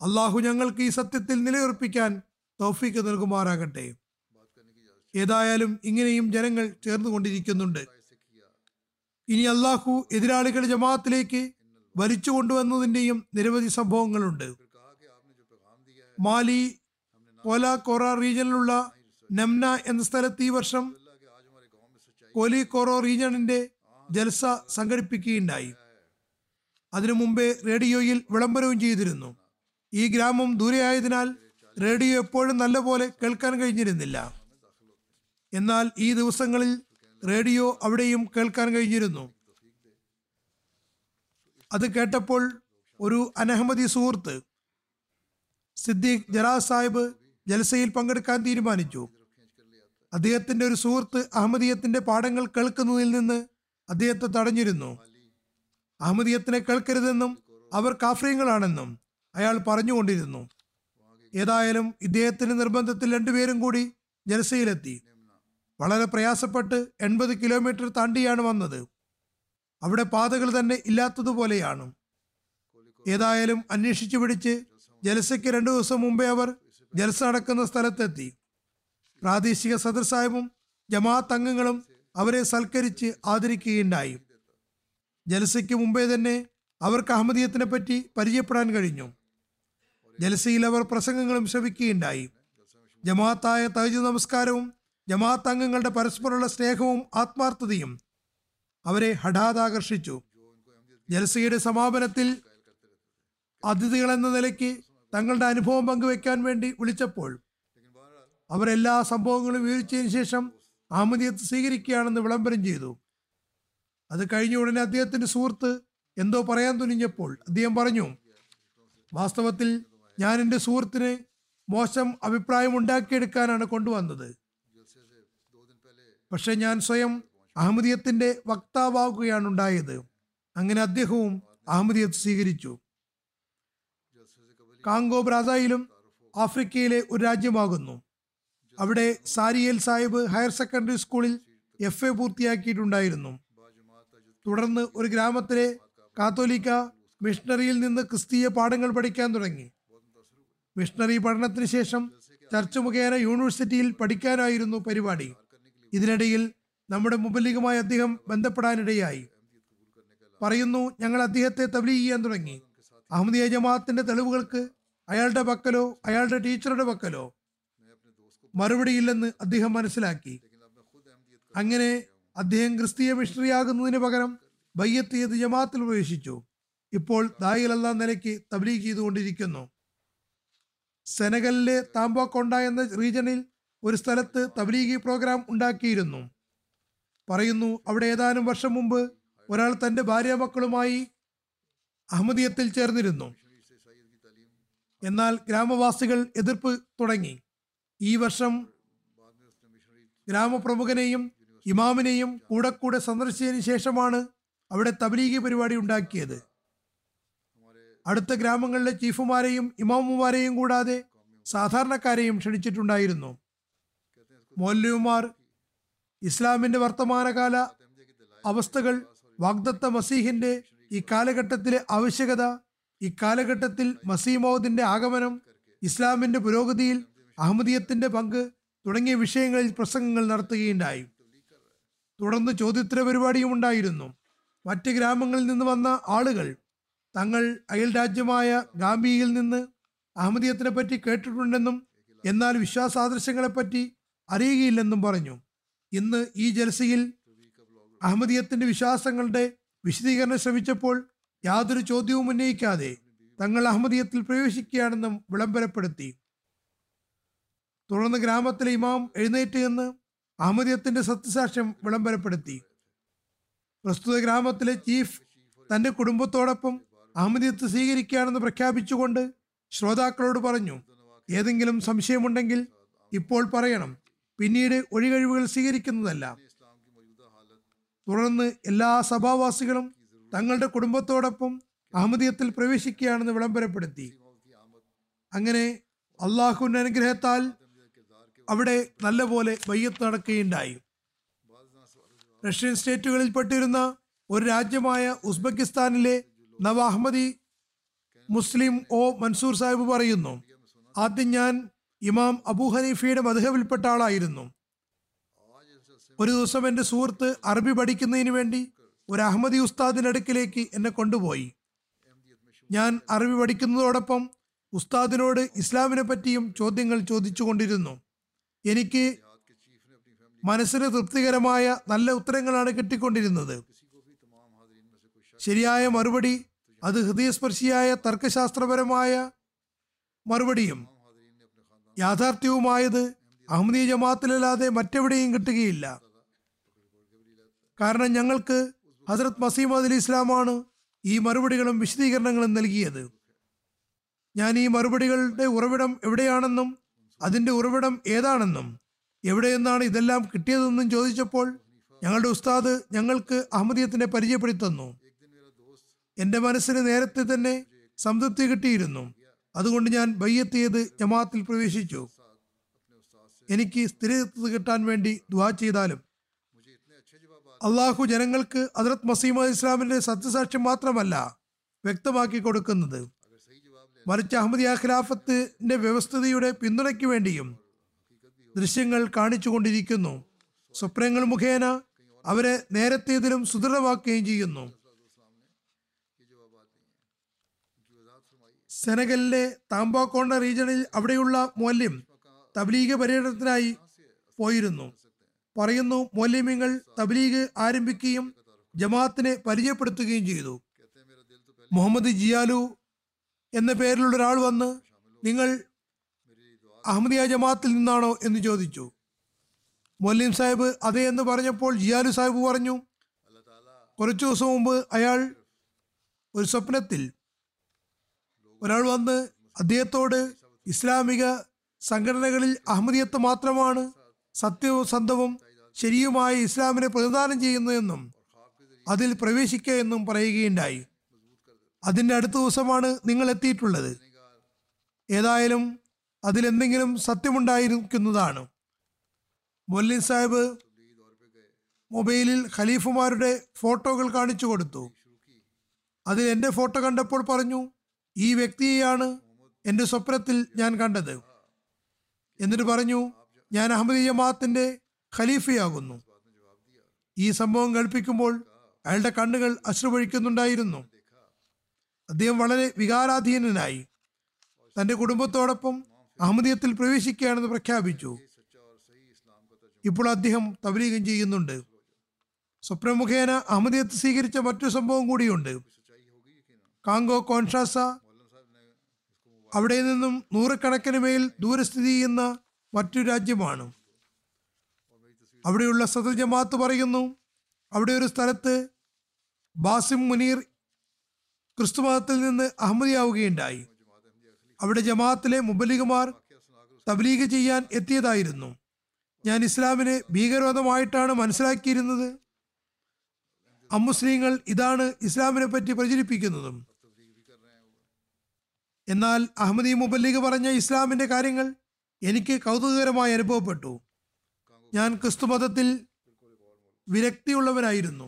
അള്ളാഹു ഞങ്ങൾക്ക് ഈ സത്യത്തിൽ നിലയുറപ്പിക്കാൻ തൗഫീഖ് നൽകുമാറാകട്ടെ. ഏതായാലും ഇങ്ങനെയും ജനങ്ങൾ ചേർന്നുകൊണ്ടിരിക്കുന്നുണ്ട്. ഇനി അള്ളാഹു എതിരാളികൾ ജമാഅത്തിലേക്ക് വലിച്ചു കൊണ്ടുവന്നതിന്റെയും നിരവധി സംഭവങ്ങളുണ്ട്. മാലി കോല കൊറ റീജിയനിലുള്ള നംന എന്ന സ്ഥലത്ത് ഈ വർഷം കോലി കൊറോ റീജിയണിന്റെ ജൽസ സംഘടിപ്പിക്കുകയുണ്ടായി. അതിനു മുമ്പേ റേഡിയോയിൽ വിളംബരവും ചെയ്തിരുന്നു. ഈ ഗ്രാമം ദൂരെയായതിനാൽ റേഡിയോ എപ്പോഴും നല്ലപോലെ കേൾക്കാൻ കഴിഞ്ഞിരുന്നില്ല. എന്നാൽ ഈ ദിവസങ്ങളിൽ റേഡിയോ അവിടെയും കേൾക്കാൻ കഴിഞ്ഞിരുന്നു. അത് കേട്ടപ്പോൾ ഒരു അനഹമ്മദി സുഹൃത്ത് സിദ്ദീഖ് ജലാ സാഹിബ് ജൽസയിൽ പങ്കെടുക്കാൻ തീരുമാനിച്ചു. അദ്ദേഹത്തിന്റെ ഒരു സുഹൃത്ത് അഹമ്മദിയത്തിന്റെ പാഠങ്ങൾ കേൾക്കുന്നതിൽ നിന്ന് അദ്ദേഹത്തെ തടഞ്ഞിരുന്നു. അഹമ്മദിയത്തിനെ കേൾക്കരുതെന്നും അവർ കാഫ്രീങ്ങളാണെന്നും അയാൾ പറഞ്ഞുകൊണ്ടിരുന്നു. ഏതായാലും ഇദ്ദേഹത്തിന്റെ നിർബന്ധത്തിൽ രണ്ടുപേരും കൂടി ജൽസയിലെത്തി. വളരെ പ്രയാസപ്പെട്ട് എൺപത് കിലോമീറ്റർ താണ്ടിയാണ് വന്നത്. അവിടെ പാതകൾ തന്നെ ഇല്ലാത്തതുപോലെയാണ്. ഏതായാലും അന്വേഷിച്ചു പിടിച്ച് ജൽസയ്ക്ക് രണ്ടു ദിവസം മുമ്പേ അവർ ജൽസ നടക്കുന്ന സ്ഥലത്തെത്തി. പ്രാദേശിക സദർ സാഹിബും ജമാഅത്ത് അംഗങ്ങളും അവരെ സൽക്കരിച്ച് ആദരിക്കുകയുണ്ടായി. ജൽസയ്ക്ക് മുമ്പേ തന്നെ അവർക്ക് അഹമ്മദിയത്തിനെ പറ്റി പരിചയപ്പെടാൻ കഴിഞ്ഞു. ജൽസയിൽ അവർ പ്രസംഗങ്ങളും ശ്രവിക്കുകയുണ്ടായി. ജമാഅത്തായ തഹജ്ജുദ് നമസ്കാരവും ജമാഅത്ത് അംഗങ്ങളുടെ പരസ്പരമുള്ള സ്നേഹവും ആത്മാർത്ഥതയും അവരെ ഹഠാത് ആകർഷിച്ചു. ജൽസയുടെ സമാപനത്തിൽ അതിഥികളെന്ന നിലയ്ക്ക് തങ്ങളുടെ അനുഭവം പങ്കുവെക്കാൻ വേണ്ടി വിളിച്ചപ്പോൾ അവരെല്ലാ സംഭവങ്ങളും വിവരിച്ചതിന് ശേഷം അഹമ്മദിയത്ത് സ്വീകരിക്കുകയാണെന്ന് വിളംബരം ചെയ്തു. അത് കഴിഞ്ഞ ഉടനെ അദ്ദേഹത്തിന്റെ സുഹൃത്ത് എന്തോ പറയാൻ തുനിഞ്ഞപ്പോൾ അദ്ദേഹം പറഞ്ഞു, വാസ്തവത്തിൽ ഞാൻ എൻ്റെ സുഹൃത്തിന് മോശം അഭിപ്രായം ഉണ്ടാക്കിയെടുക്കാനാണ് കൊണ്ടുവന്നത്. പക്ഷെ ഞാൻ സ്വയം അഹമ്മദിയത്തിന്റെ വക്താവാകുകയാണ് ഉണ്ടായത്. അങ്ങനെ അദ്ദേഹവും അഹമ്മദിയത്ത് സ്വീകരിച്ചു. കാങ്കോ ബ്രാസയിലും ആഫ്രിക്കയിലെ ഒരു രാജ്യമാകുന്നു. അവിടെ സാരിയേൽ സാഹിബ് ഹയർ സെക്കൻഡറി സ്കൂളിൽ എഫ് എ പൂർത്തിയാക്കിയിട്ടുണ്ടായിരുന്നു. തുടർന്ന് ഒരു ഗ്രാമത്തിലെ കാത്തോലിക്ക മിഷണറിയിൽ നിന്ന് ക്രിസ്തീയ പാഠങ്ങൾ പഠിക്കാൻ തുടങ്ങി. മിഷണറി പഠനത്തിന് ശേഷം ചർച്ച് മുഖേന യൂണിവേഴ്സിറ്റിയിൽ പഠിക്കാനായിരുന്നു പരിപാടി. ഇതിനിടയിൽ നമ്മുടെ മുബല്ലിഗുമായി അദ്ദേഹം ബന്ധപ്പെടാനിടയായി. പറയുന്നു, ഞങ്ങൾ അദ്ദേഹത്തെ തബ്ലീഗ് ചെയ്യാൻ തുടങ്ങി. അഹമ്മദിയ ജമാഅത്തിന്റെ തെളിവുകൾക്ക് അയാളുടെ പക്കലോ അയാളുടെ ടീച്ചറുടെ പക്കലോ മറുപടിയില്ലെന്ന് അദ്ദേഹം മനസ്സിലാക്കി. അങ്ങനെ അദ്ദേഹം ക്രിസ്തീയ മിഷണറിയാകുന്നതിന് പകരം ബയ്യത്ത് ചെയ്ത് ജമാഅത്തിൽ പ്രവേശിച്ചു. ഇപ്പോൾ ദാഇയല്ലാഹ് നിലയ്ക്ക് തബ്ലീഗ് ചെയ്തുകൊണ്ടിരിക്കുന്നു. സെനഗലിലെ താംബോക്കൊണ്ട എന്ന റീജിയണിൽ ഒരു സ്ഥലത്ത് തബ്ലീഗി പ്രോഗ്രാം ഉണ്ടാക്കിയിരുന്നു. പറയുന്നു, അവിടെ ഏതാനും വർഷം മുമ്പ് ഒരാൾ തൻ്റെ ഭാര്യ മക്കളുമായി അഹമ്മദിയത്തിൽ ചേർന്നിരുന്നു. എന്നാൽ ഗ്രാമവാസികൾ എതിർപ്പ് തുടങ്ങി. ഈ വർഷം ഗ്രാമപ്രമുഖനെയും ഇമാമിനെയും കൂടെ കൂടെ സന്ദർശിച്ചതിന് ശേഷമാണ് അവിടെ തബ്ലീഗി പരിപാടി ഉണ്ടാക്കിയത്. അടുത്ത ഗ്രാമങ്ങളിലെ ചീഫുമാരെയും ഇമാമുമാരെയും കൂടാതെ സാധാരണക്കാരെയും ക്ഷണിച്ചിട്ടുണ്ടായിരുന്നു. മൗലവിമാർ ഇസ്ലാമിൻ്റെ വർത്തമാനകാല അവസ്ഥകൾ, വാഗ്ദത്ത മസീഹിൻ്റെ ഈ കാലഘട്ടത്തിലെ ആവശ്യകത, ഈ കാലഘട്ടത്തിൽ മസീഹ് മൗദിൻ്റെ ആഗമനം, ഇസ്ലാമിൻ്റെ പുരോഗതിയിൽ അഹമ്മദിയത്തിൻ്റെ പങ്ക് തുടങ്ങിയ വിഷയങ്ങളിൽ പ്രസംഗങ്ങൾ നടത്തുകയുണ്ടായി. തുടർന്ന് ചോദ്യോത്തര പരിപാടിയും ഉണ്ടായിരുന്നു. മറ്റ് ഗ്രാമങ്ങളിൽ നിന്ന് വന്ന ആളുകൾ തങ്ങൾ അയൽ രാജ്യമായ ഗാംബിയയിൽ നിന്ന് അഹമ്മദിയത്തിനെ പറ്റി കേട്ടിട്ടുണ്ടെന്നും എന്നാൽ വിശ്വാസാദർശങ്ങളെപ്പറ്റി അറിയുകയില്ലെന്നും പറഞ്ഞു. ഇന്ന് ഈ ജൽസയിൽ അഹമ്മദിയത്തിൻ്റെ വിശ്വാസങ്ങളുടെ വിശദീകരണം ശ്രമിച്ചപ്പോൾ യാതൊരു ചോദ്യവും ഉന്നയിക്കാതെ തങ്ങൾ അഹമ്മദിയത്തിൽ പ്രവേശിക്കുകയാണെന്നും വിളംബരപ്പെടുത്തി. തുടർന്ന് ഗ്രാമത്തിലെ ഇമാം എഴുന്നേറ്റ് എന്ന് അഹമ്മദിയത്തിൻ്റെ സത്യസാക്ഷ്യം വിളംബരപ്പെടുത്തി. പ്രസ്തുത ഗ്രാമത്തിലെ ചീഫ് തൻ്റെ കുടുംബത്തോടൊപ്പം അഹമ്മദിയത്ത് സ്വീകരിക്കുകയാണെന്ന് പ്രഖ്യാപിച്ചുകൊണ്ട് ശ്രോതാക്കളോട് പറഞ്ഞു, ഏതെങ്കിലും സംശയമുണ്ടെങ്കിൽ ഇപ്പോൾ പറയണം, പിന്നീട് ഒഴികഴിവുകൾ സ്വീകരിക്കുന്നതല്ല. തുടർന്ന് എല്ലാ സഭാവാസികളും തങ്ങളുടെ കുടുംബത്തോടൊപ്പം അഹമ്മദിയത്തിൽ പ്രവേശിക്കുകയാണെന്ന് വിളംബരപ്പെടുത്തി. അങ്ങനെ അള്ളാഹുവിൻ്റെ അനുഗ്രഹത്താൽ അവിടെ നല്ലപോലെ ബയ്യത്ത് നടക്കുകയുണ്ടായി. റഷ്യൻ സ്റ്റേറ്റുകളിൽ പെട്ടിരുന്ന ഒരു രാജ്യമായ ഉസ്ബെക്കിസ്ഥാനിലെ നവ അഹമ്മദി മുസ്ലിം ഒ മൻസൂർ സാഹിബ് പറയുന്നു, ആദ്യം ഞാൻ ഇമാം അബൂ ഹനീഫയുടെ മദ്ഹബിൽപ്പെട്ട ആളായിരുന്നു. ഒരു ദിവസം എൻ്റെ സുഹൃത്ത് അറബി പഠിക്കുന്നതിന് വേണ്ടി ഒരു അഹമ്മദി ഉസ്താദിൻ്റെ അടുക്കിലേക്ക് എന്നെ കൊണ്ടുപോയി. ഞാൻ അറബി പഠിക്കുന്നതോടൊപ്പം ഉസ്താദിനോട് ഇസ്ലാമിനെ പറ്റിയും ചോദ്യങ്ങൾ ചോദിച്ചു കൊണ്ടിരുന്നു. എനിക്ക് മനസ്സിന് തൃപ്തികരമായ നല്ല ഉത്തരങ്ങളാണ് കിട്ടിക്കൊണ്ടിരുന്നത്. ശരിയായ മറുപടി, അത് ഹൃദയസ്പർശിയായ തർക്കശാസ്ത്രപരമായ മറുപടിയും യാഥാർത്ഥ്യവുമായത് അഹമ്മദീയ ജമാഅത്തിലല്ലാതെ മറ്റെവിടെയും കിട്ടുകയില്ല. കാരണം ഞങ്ങൾക്ക് ഹസ്രത്ത് മസീഹ് മൗഊദ് ഇസ്ലാമാണ് ഈ മറുപടികളും വിശദീകരണങ്ങളും നൽകിയത്. ഞാൻ ഈ മറുപടികളുടെ ഉറവിടം എവിടെയാണെന്നും അതിൻ്റെ ഉറവിടം ഏതാണെന്നും എവിടെയെന്നാണ് ഇതെല്ലാം കിട്ടിയതെന്നും ചോദിച്ചപ്പോൾ ഞങ്ങളുടെ ഉസ്താദ് ഞങ്ങൾക്ക് അഹമ്മദിയത്തിനെ പരിചയപ്പെടുത്തുന്നു. എൻ്റെ മനസ്സിന് നേരത്തെ തന്നെ സംതൃപ്തി കിട്ടിയിരുന്നു. അതുകൊണ്ട് ഞാൻ ബയ്യത്ത് ചെയ്ത് ജമാഅത്തിൽ പ്രവേശിച്ചു. എനിക്ക് സ്ഥിരത കിട്ടാൻ വേണ്ടി ദുആ ചെയ്താലും അള്ളാഹു ജനങ്ങൾക്ക് ഹസ്രത്ത് മസീഹ് മൗഊദ് ഇസ്ലാമിൻ്റെ സത്യസാക്ഷ്യം മാത്രമല്ല വ്യക്തമാക്കി കൊടുക്കുന്നത്, മറിച്ച് അഹമ്മദിയ ഖിലാഫത്തിന്റെ വ്യവസ്ഥിതിയുടെ പിന്തുണയ്ക്ക് വേണ്ടിയും ദൃശ്യങ്ങൾ കാണിച്ചു കൊണ്ടിരിക്കുന്നു. സ്വപ്നങ്ങൾ മുഖേന അവരെ നേരത്തേതിലും സുദൃഢമാക്കുകയും ചെയ്യുന്നു. സെനഗലിലെ താംബാക്കോണ്ട റീജിയണിൽ അവിടെയുള്ള മൗല്യം തബ്ലീഗ് പര്യടനത്തിനായി പോയിരുന്നു. പറയുന്നു, മൗല്യങ്ങൾ തബ്ലീഗ് ആരംഭിക്കുകയും ജമാഅത്തിനെ പരിചയപ്പെടുത്തുകയും ചെയ്തു. മുഹമ്മദ് ജിയാലു എന്ന പേരിലുള്ള ഒരാൾ വന്ന് നിങ്ങൾ അഹമ്മദിയ ജമാഅത്തിൽ നിന്നാണോ എന്ന് ചോദിച്ചു. മൗല്യം സാഹിബ് അതെ എന്ന് പറഞ്ഞപ്പോൾ ജിയാലു സാഹിബ് പറഞ്ഞു, കുറച്ചു ദിവസം മുമ്പ് അയാൾ ഒരു സ്വപ്നത്തിൽ ഒരാൾ വന്ന് അദ്ദേഹത്തോട് ഇസ്ലാമിക സംഘടനകളിൽ അഹമ്മദിയത്ത് മാത്രമാണ് സത്യവും സന്ധവും ശരിയുമായ ഇസ്ലാമിനെ പ്രതിദാനം ചെയ്യുന്നതെന്നും അതിൽ പ്രവേശിക്കുക എന്നും പറയുകയുണ്ടായി. അതിൻ്റെ അടുത്ത ദിവസമാണ് നിങ്ങൾ എത്തിയിട്ടുള്ളത്. ഏതായാലും അതിലെന്തെങ്കിലും സത്യമുണ്ടായിരിക്കുന്നതാണ്. മൗല്യം സാഹിബ് മൊബൈലിൽ ഖലീഫുമാരുടെ ഫോട്ടോകൾ കാണിച്ചു കൊടുത്തു. അതിൽ എൻ്റെ ഫോട്ടോ കണ്ടപ്പോൾ പറഞ്ഞു, ഈ വ്യക്തിയെയാണ് എൻ്റെ സ്വപ്നത്തിൽ ഞാൻ കണ്ടത്. എന്നിട്ട് പറഞ്ഞു, ഞാൻ അഹമ്മദി ജമാഅത്തിൻ്റെ ഖലീഫയാകുന്നു. ഈ സംഭവം കേൾപ്പിക്കുമ്പോൾ അയാളുടെ കണ്ണുകൾ അശ്രുവഴിക്കുന്നുണ്ടായിരുന്നു. അദ്ദേഹം വളരെ വികാരാധീനനായി. തൻ്റെ കുടുംബത്തോടൊപ്പം അഹമ്മദിയത്തിൽ പ്രവേശിക്കുകയാണെന്ന് പ്രഖ്യാപിച്ചു. ഇപ്പോൾ അദ്ദേഹം തബ്ലീഗ് ചെയ്യുന്നുണ്ട്. സ്വപ്നമുഖേന അഹമ്മദിയത്ത് സ്വീകരിച്ച മറ്റൊരു സംഭവം കൂടിയുണ്ട്. കാങ്കോ കോൺഷാസ, അവിടെ നിന്നും നൂറുകണക്കിന് മേൽ ദൂരെ സ്ഥിതി ചെയ്യുന്ന മറ്റൊരു രാജ്യമാണ്. അവിടെയുള്ള സദർ ജമാഅത്ത് പറയുന്നു, അവിടെ ഒരു സ്ഥലത്ത് ബാസിം മുനീർ ക്രിസ്തു മതത്തിൽ നിന്ന് അഹമ്മദിയാവുകയുണ്ടായി. അവിടെ ജമാഅത്തിലെ മുബല്ലിഗുമാർ തബ്ലീഗ് ചെയ്യാൻ എത്തിയതായിരുന്നു. ഞാൻ ഇസ്ലാമിനെ ഭീകരവാദമായിട്ടാണ് മനസ്സിലാക്കിയിരുന്നത്. അമുസ്ലിങ്ങൾ ഇതാണ് ഇസ്ലാമിനെ പറ്റി പ്രചരിപ്പിക്കുന്നതും. എന്നാൽ അഹമ്മദി മുബല്ലിഗ് പറഞ്ഞ ഇസ്ലാമിൻ്റെ കാര്യങ്ങൾ എനിക്ക് കൗതുകകരമായി അനുഭവപ്പെട്ടു. ഞാൻ ക്രിസ്തുമതത്തിൽ വിരക്തിയുള്ളവനായിരുന്നു.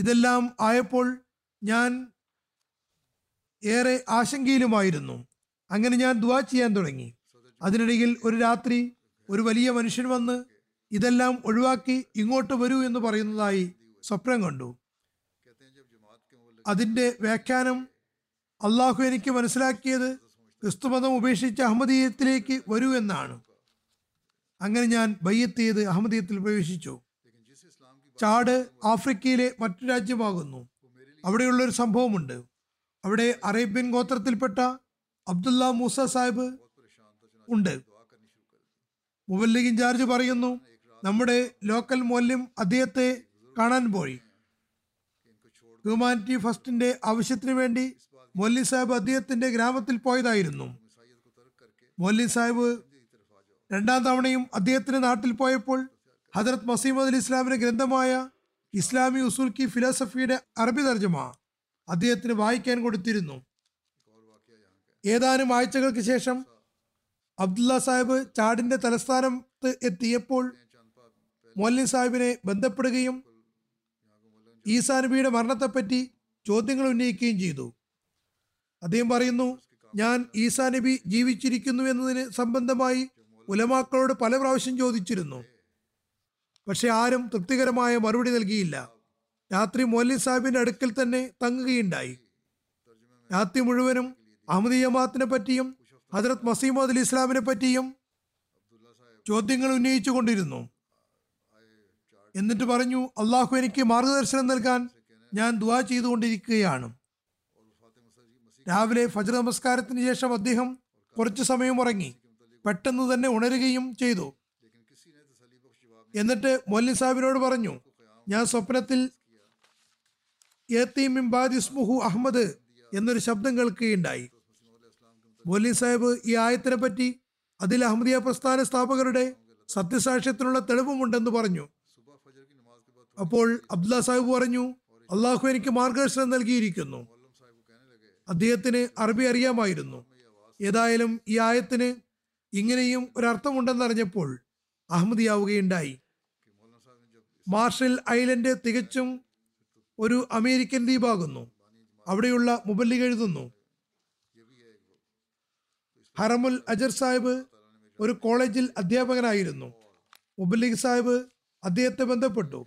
ഇതെല്ലാം ആയപ്പോൾ ഞാൻ ഏറെ ആശങ്കയിലുമായിരുന്നു. അങ്ങനെ ഞാൻ ദുആ ചെയ്യാൻ തുടങ്ങി. അതിനിടയിൽ ഒരു രാത്രി ഒരു വലിയ മനുഷ്യൻ വന്ന് ഇതെല്ലാം ഒഴിവാക്കി ഇങ്ങോട്ട് വരൂ എന്ന് പറയുന്നതായി സ്വപ്നം കണ്ടു. അതിൻ്റെ വ്യാഖ്യാനം അള്ളാഹു എനിക്ക് മനസ്സിലാക്കിയത് ക്രിസ്തുമതം ഉപേക്ഷിച്ച് അഹമ്മദീയത്തിലേക്ക് വരൂ എന്നാണ്. അങ്ങനെ ഞാൻ ബയ്യത്ത് ചെയ്ത് അഹമ്മദീയത്തിൽ പ്രവേശിച്ചു. ചാട് ആഫ്രിക്കയിലെ മറ്റു രാജ്യമാകുന്നു. അവിടെയുള്ളൊരു സംഭവമുണ്ട്. അവിടെ അറേബ്യൻ ഗോത്രത്തിൽപ്പെട്ട അബ്ദുല്ല മൂസ സാഹിബ് ഉണ്ട്. മുബല്ലിഗ് ഇൻചാർജ് പറയുന്നു, നമ്മുടെ ലോക്കൽ മൗലവി അദ്ദേഹത്തെ കാണാൻ പോയി. ഹ്യൂമാനിറ്റി ഫസ്റ്റിന്റെ ആവശ്യത്തിന് വേണ്ടി മൗലവി സാഹിബ് അദ്ദേഹത്തിന്റെ ഗ്രാമത്തിൽ പോയതായിരുന്നു. മൗലവി സാഹിബ് രണ്ടാം തവണയും അദ്ദേഹത്തിന്റെ നാട്ടിൽ പോയപ്പോൾ ഹദരത്ത് മസീഹ് മൗഊദ് ഇസ്ലാമിന്റെ ഗ്രന്ഥമായ ഇസ്ലാമി ഉസൂൽ കി ഫിലോസഫിയുടെ അറബി തർജ്ജമ അദ്ദേഹത്തിന് വായിക്കാൻ കൊടുത്തിരുന്നു. ഏതാനും ആഴ്ചകൾക്ക് ശേഷം അബ്ദുള്ള സാഹിബ് ചാടിന്റെ തലസ്ഥാനത്ത് എത്തിയപ്പോൾ മൗലവി സാഹിബിനെ ബന്ധപ്പെടുകയും ഈസാ നബിയുടെ മരണത്തെപ്പറ്റി ചോദ്യങ്ങൾ ഉന്നയിക്കുകയും ചെയ്തു. അദ്ദേഹം പറയുന്നു, ഞാൻ ഈസാ നബി ജീവിച്ചിരിക്കുന്നു എന്നതിന് സംബന്ധമായി ഉലമാക്കളോട് പല പ്രാവശ്യം ചോദിച്ചിരുന്നു, പക്ഷെ ആരും തൃപ്തികരമായ മറുപടി നൽകിയില്ല. രാത്രി മൗലവി സാഹിബിന്റെ അടുക്കൽ തന്നെ തങ്ങുകയുണ്ടായി. രാത്രി മുഴുവനും അഹമ്മദീയ ജമാഅത്തിനെ പറ്റിയും ഹദരത്ത് മസീഹ് മൗഊദ് ഇസ്ലാമിനെ പറ്റിയും ചോദ്യങ്ങൾ ഉന്നയിച്ചു കൊണ്ടിരുന്നു. എന്നിട്ട് പറഞ്ഞു, അള്ളാഹു എനിക്ക് മാർഗദർശനം നൽകാൻ ഞാൻ ദുആ ചെയ്തുകൊണ്ടിരിക്കുകയാണ്. രാവിലെ ഫജ്ർ നമസ്കാരത്തിന് ശേഷം അദ്ദേഹം കുറച്ചു സമയം ഉറങ്ങി. പെട്ടെന്ന് തന്നെ ഉണരുകയും ചെയ്തു. എന്നിട്ട് മൗലവി സാഹിബിനോട് പറഞ്ഞു, ഞാൻ സ്വപ്നത്തിൽ യതീം മിൻ ബാദി ഇസ്മുഹു അഹ്മദ് എന്നൊരു ശബ്ദം കേൾക്കുകയുണ്ടായി. മൗലവി സാഹിബ് ഈ ആയത്തിനെ പറ്റി അതിൽ അഹമ്മദിയ പ്രസ്ഥാന സ്ഥാപകരുടെ സത്യസാക്ഷ്യത്തിനുള്ള തെളിവുമുണ്ടെന്ന് പറഞ്ഞു. അപ്പോൾ അബ്ദുള്ള സാഹിബ് പറഞ്ഞു, അള്ളാഹു എനിക്ക് മാർഗദർശനം നൽകിയിരിക്കുന്നു. അദ്ദേഹത്തിന് അറബി അറിയാമായിരുന്നു. ഏതായാലും ഈ ആയത്തിന് ഇങ്ങനെയും ഒരർത്ഥമുണ്ടെന്നറിഞ്ഞപ്പോൾ അഹമ്മദിയാവുകയുണ്ടായി. മാർഷൽ ഐലൻഡ് തികച്ചും ഒരു അമേരിക്കൻ ദ്വീപാകുന്നു. അവിടെയുള്ള മുബല്ലിഗ് എഴുതുന്നു, ഹറമുൽ അജർ സാഹിബ് ഒരു കോളേജിൽ അധ്യാപകനായിരുന്നു. മുബല്ലിഗ് സാഹിബ് അദ്ദേഹത്തെ ബന്ധപ്പെട്ടു.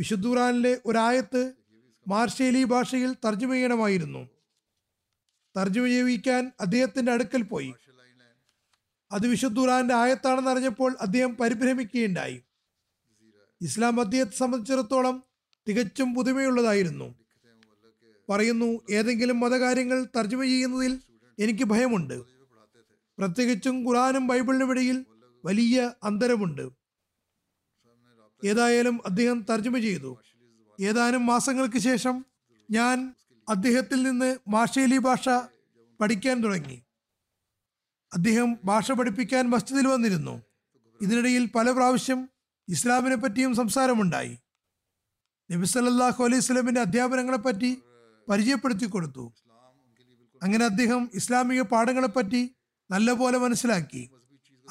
വിശുദ്ധ ഖുർആനിലെ ഒരായത്ത് മാർഷേലി ഭാഷയിൽ തർജ്ജമ ചെയ്യണമായിരുന്നു. തർജ്ജമ ചെയ്യിക്കാൻ അദ്ദേഹത്തിന്റെ അടുക്കൽ പോയി. അത് വിശുദ്ധ ഖുർആന്റെ ആയത്താണെന്ന് അറിഞ്ഞപ്പോൾ അദ്ദേഹം പരിഭ്രമിക്കുകയുണ്ടായി. ഇസ്ലാം അദ്ദേഹത്തെ സംബന്ധിച്ചിടത്തോളം തികച്ചും പുതുമയുള്ളതായിരുന്നു. പറയുന്നു, ഏതെങ്കിലും മതകാര്യങ്ങൾ തർജ്ജമ ചെയ്യുന്നതിൽ എനിക്ക് ഭയമുണ്ട്. പ്രത്യേകിച്ചും ഖുർആനും ബൈബിളിനും ഇടയിൽ വലിയ അന്തരമുണ്ട്. ഏതായാലും അദ്ദേഹം തർജ്ജമ ചെയ്തു. ഏതാനും മാസങ്ങൾക്ക് ശേഷം ഞാൻ അദ്ദേഹത്തിൽ നിന്ന് മാർഷേലി ഭാഷ പഠിക്കാൻ തുടങ്ങി. അദ്ദേഹം ഭാഷ പഠിപ്പിക്കാൻ മസ്ജിദിൽ വന്നിരുന്നു. ഇതിനിടയിൽ പല പ്രാവശ്യം ഇസ്ലാമിനെ പറ്റിയും സംസാരമുണ്ടായി. നബി സല്ലല്ലാഹു അലൈഹി വസല്ലമിന്റെ അധ്യാപനങ്ങളെപ്പറ്റി പരിചയപ്പെടുത്തി കൊടുത്തു. അങ്ങനെ അദ്ദേഹം ഇസ്ലാമിക പാഠങ്ങളെപ്പറ്റി നല്ലപോലെ മനസ്സിലാക്കി.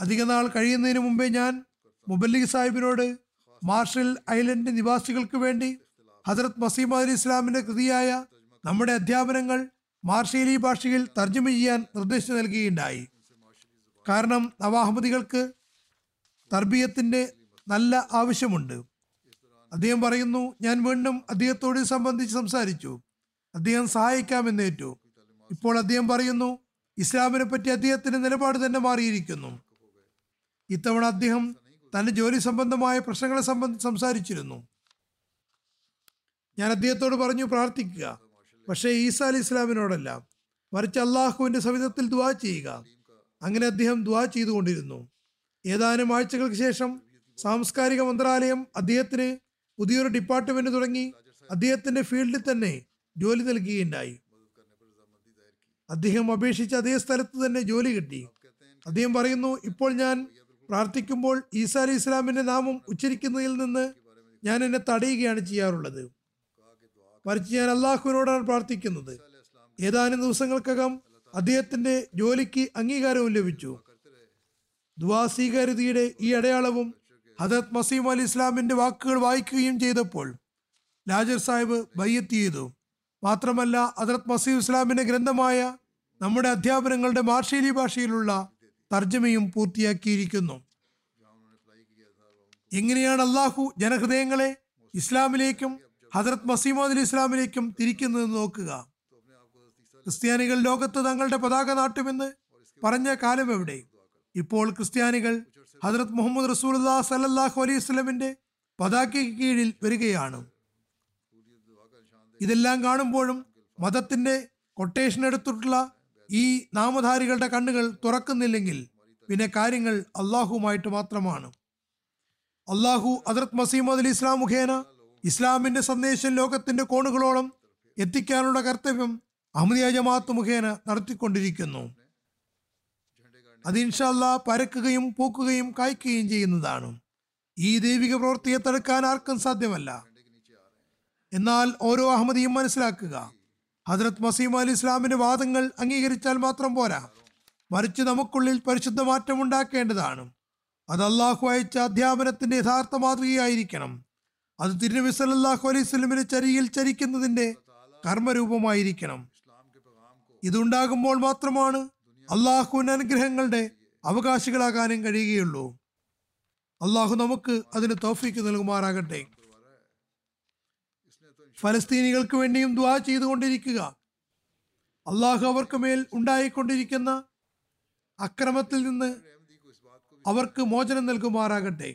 അധിക നാൾ കഴിയുന്നതിന് മുമ്പേ ഞാൻ മുബല്ലിഗ് സാഹിബിനോട് മാർഷൽ ഐലൻഡ് നിവാസികൾക്ക് വേണ്ടി ഹദരത്ത് മസീഹ് മൗഊദ് ഇസ്ലാമിന്റെ കൃതിയായ നമ്മുടെ അധ്യാപനങ്ങൾ മാർഷേലി ഭാഷയിൽ തർജ്ജമ ചെയ്യാൻ നിർദ്ദേശം നൽകുകയുണ്ടായി. കാരണം നവാഹമ്മദികൾക്ക് തർബിയത്തിന്റെ നല്ല ആവശ്യമുണ്ട്. അദ്ദേഹം പറയുന്നു, ഞാൻ വീണ്ടും അദ്ദേഹത്തോട് സംബന്ധിച്ച് സംസാരിച്ചു. അദ്ദേഹം സഹായിക്കാമെന്നേറ്റു. ഇപ്പോൾ അദ്ദേഹം പറയുന്നു, ഇസ്ലാമിനെ പറ്റി അദ്ദേഹത്തിന്റെ നിലപാട് തന്നെ മാറിയിരിക്കുന്നു. ഇത്തവണ അദ്ദേഹം തന്റെ ജോലി സംബന്ധമായ പ്രശ്നങ്ങളെ സംബന്ധിച്ച് സംസാരിച്ചിരുന്നു. ഞാൻ അദ്ദേഹത്തോട് പറഞ്ഞു, പ്രാർത്ഥിക്കുക, പക്ഷേ ഈസാ അലി ഇസ്ലാമിനോടല്ല, മറിച്ച് അള്ളാഹുവിന്റെ സവിധത്തിൽ ദുആ ചെയ്യുക. അങ്ങനെ അദ്ദേഹം ദുആ ചെയ്തുകൊണ്ടിരുന്നു. ഏതാനും ആഴ്ചകൾക്ക് ശേഷം സാംസ്കാരിക മന്ത്രാലയം അദ്ദേഹത്തിന് പുതിയൊരു ഡിപ്പാർട്ട്മെന്റ് തുടങ്ങി അദ്ദേഹത്തിന്റെ ഫീൽഡിൽ തന്നെ ജോലി നൽകുകയുണ്ടായി. അദ്ദേഹം അപേക്ഷിച്ച് അതേ സ്ഥലത്ത് തന്നെ ജോലി കിട്ടി. അദ്ദേഹം പറയുന്നു, ഇപ്പോൾ ഞാൻ പ്രാർത്ഥിക്കുമ്പോൾ ഈസാ അലി ഇസ്ലാമിന്റെ നാമം ഉച്ചരിക്കുന്നതിൽ നിന്ന് ഞാൻ എന്നെ തടയുകയാണ് ചെയ്യാറുള്ളത്. മറിച്ച് ഞാൻ അള്ളാഹുവിനോടാണ് പ്രാർത്ഥിക്കുന്നത്. ഏതാനും ദിവസങ്ങൾക്കകം അദ്ദേഹത്തിന്റെ ജോലിക്ക് അംഗീകാരവും ലഭിച്ചു. ദുആ സ്വീകാര്യതയുടെ ഈ അടയാളവും ഹദരത്ത് മസീം അലി ഇസ്ലാമിൻ്റെ വാക്കുകൾ വായിക്കുകയും ചെയ്തപ്പോൾ ലാജർ സാഹിബ് ബയ്യത്ത് ചെയ്തു. മാത്രമല്ല ഹദരത്ത് മസീം ഇസ്ലാമിൻ്റെ ഗ്രന്ഥമായ നമ്മുടെ അധ്യാപനങ്ങളുടെ മാർഷേലി ഭാഷയിലുള്ള തർജ്ജമയും പൂർത്തിയാക്കിയിരിക്കുന്നു. എങ്ങനെയാണ് അള്ളാഹു ജനഹൃദയങ്ങളെ ഇസ്ലാമിലേക്കും ഹദരത്ത് മസീം അലി ഇസ്ലാമിലേക്കും തിരിക്കുന്നതെന്ന് നോക്കുക. ക്രിസ്ത്യാനികൾ ലോകത്ത് തങ്ങളുടെ പതാക നാട്ടുമെന്ന് പറഞ്ഞ കാലം എവിടെ? ഇപ്പോൾ ക്രിസ്ത്യാനികൾ ഹദരത്ത് മുഹമ്മദ് റസൂലുള്ളാഹി സല്ലല്ലാഹു അലൈഹി വസല്ലമിന്റെ പതാകയ്ക്ക് കീഴിൽ വരികയാണ്. ഇതെല്ലാം കാണുമ്പോഴും മതത്തിന്റെ കൊട്ടേഷൻ എടുത്തിട്ടുള്ള ഈ നാമധാരികളുടെ കണ്ണുകൾ തുറക്കുന്നില്ലെങ്കിൽ പിന്നെ കാര്യങ്ങൾ അള്ളാഹുമായിട്ട് മാത്രമാണ്. അള്ളാഹു ഹദരത്ത് മസീഹ് അലി ഇസ്ലാം മുഖേന ഇസ്ലാമിന്റെ സന്ദേശം ലോകത്തിന്റെ കോണുകളോളം എത്തിക്കാനുള്ള കർത്തവ്യം അഹ്മദിയ ജമാഅത്ത് മുഖേന നടത്തിക്കൊണ്ടിരിക്കുന്നു. അത് ഇൻഷാ അല്ലാഹ് പരക്കുകയും പൂക്കുകയും കായ്ക്കുകയും ചെയ്യുന്നതാണ്. ഈ ദൈവിക പ്രവൃത്തിയെ തടുക്കാൻ ആർക്കും സാധ്യമല്ല. എന്നാൽ ഓരോ അഹമ്മദിയും മനസ്സിലാക്കുക, ഹദരത്ത് മസീഹ് അലി ഇസ്ലാമിന്റെ വാദങ്ങൾ അംഗീകരിച്ചാൽ മാത്രം പോരാ, മറിച്ച് നമുക്കുള്ളിൽ പരിശുദ്ധ മാറ്റം ഉണ്ടാക്കേണ്ടതാണ്. അത് അള്ളാഹു അയച്ച അധ്യാപനത്തിന്റെ യഥാർത്ഥ മാതൃകയായിരിക്കണം. അത് തിരുനബി സല്ലല്ലാഹു അലൈഹി വസല്ലമിന്റെ ചരിയിൽ ചരിക്കുന്നതിന്റെ കർമ്മരൂപമായിരിക്കണം. ഇതുണ്ടാകുമ്പോൾ മാത്രമാണ് അള്ളാഹുവിന്റെ അനുഗ്രഹങ്ങളുടെ അവകാശികളാകാനും കഴിയുകയുള്ളൂ. അള്ളാഹു നമുക്ക് അതിന് തൗഫീക്ക് നൽകുമാറാകട്ടെ. ഫലസ്തീനികൾക്ക് വേണ്ടിയും ദുആ ചെയ്തുകൊണ്ടിരിക്കുക. അള്ളാഹു അവർക്ക് മേൽ ഉണ്ടായിക്കൊണ്ടിരിക്കുന്ന അക്രമത്തിൽ നിന്ന് അവർക്ക് മോചനം നൽകുമാറാകട്ടെ.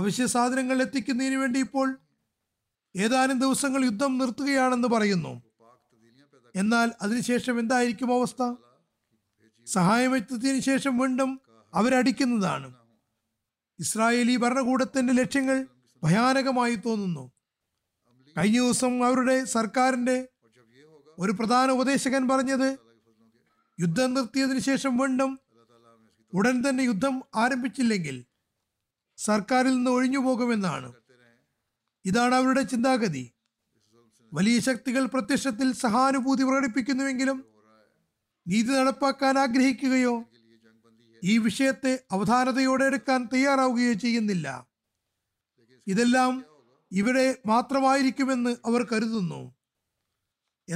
അവശ്യ സാധനങ്ങൾ എത്തിക്കുന്നതിന് വേണ്ടി ഇപ്പോൾ ഏതാനും ദിവസങ്ങൾ യുദ്ധം നിർത്തുകയാണെന്ന് പറയുന്നു. എന്നാൽ അതിനുശേഷം എന്തായിരിക്കും അവസ്ഥ? സഹായം എത്തിയതിനു ശേഷം വീണ്ടും അവരടിക്കുന്നതാണ്. ഇസ്രായേലി ഭരണകൂടത്തിന്റെ ലക്ഷ്യങ്ങൾ ഭയാനകമായി തോന്നുന്നു. കഴിഞ്ഞ ദിവസം അവരുടെ സർക്കാരിന്റെ ഒരു പ്രധാന ഉപദേശകൻ പറഞ്ഞത്, യുദ്ധം നിർത്തിയതിനു ശേഷം വീണ്ടും ഉടൻ തന്നെ യുദ്ധം ആരംഭിച്ചില്ലെങ്കിൽ സർക്കാരിൽ നിന്ന് ഒഴിഞ്ഞു പോകുമെന്നാണ്. ഇതാണ് അവരുടെ ചിന്താഗതി. വലിയ ശക്തികൾ പ്രത്യക്ഷത്തിൽ സഹാനുഭൂതി പ്രകടിപ്പിക്കുന്നുവെങ്കിലും നീതി നടപ്പാക്കാൻ ആഗ്രഹിക്കുകയോ ഈ വിഷയത്തെ അവധാനതയോടെ എടുക്കാൻ തയ്യാറാവുകയോ ചെയ്യുന്നില്ല. ഇതെല്ലാം ഇവിടെ മാത്രമായിരിക്കുമെന്ന് അവർ കരുതുന്നു.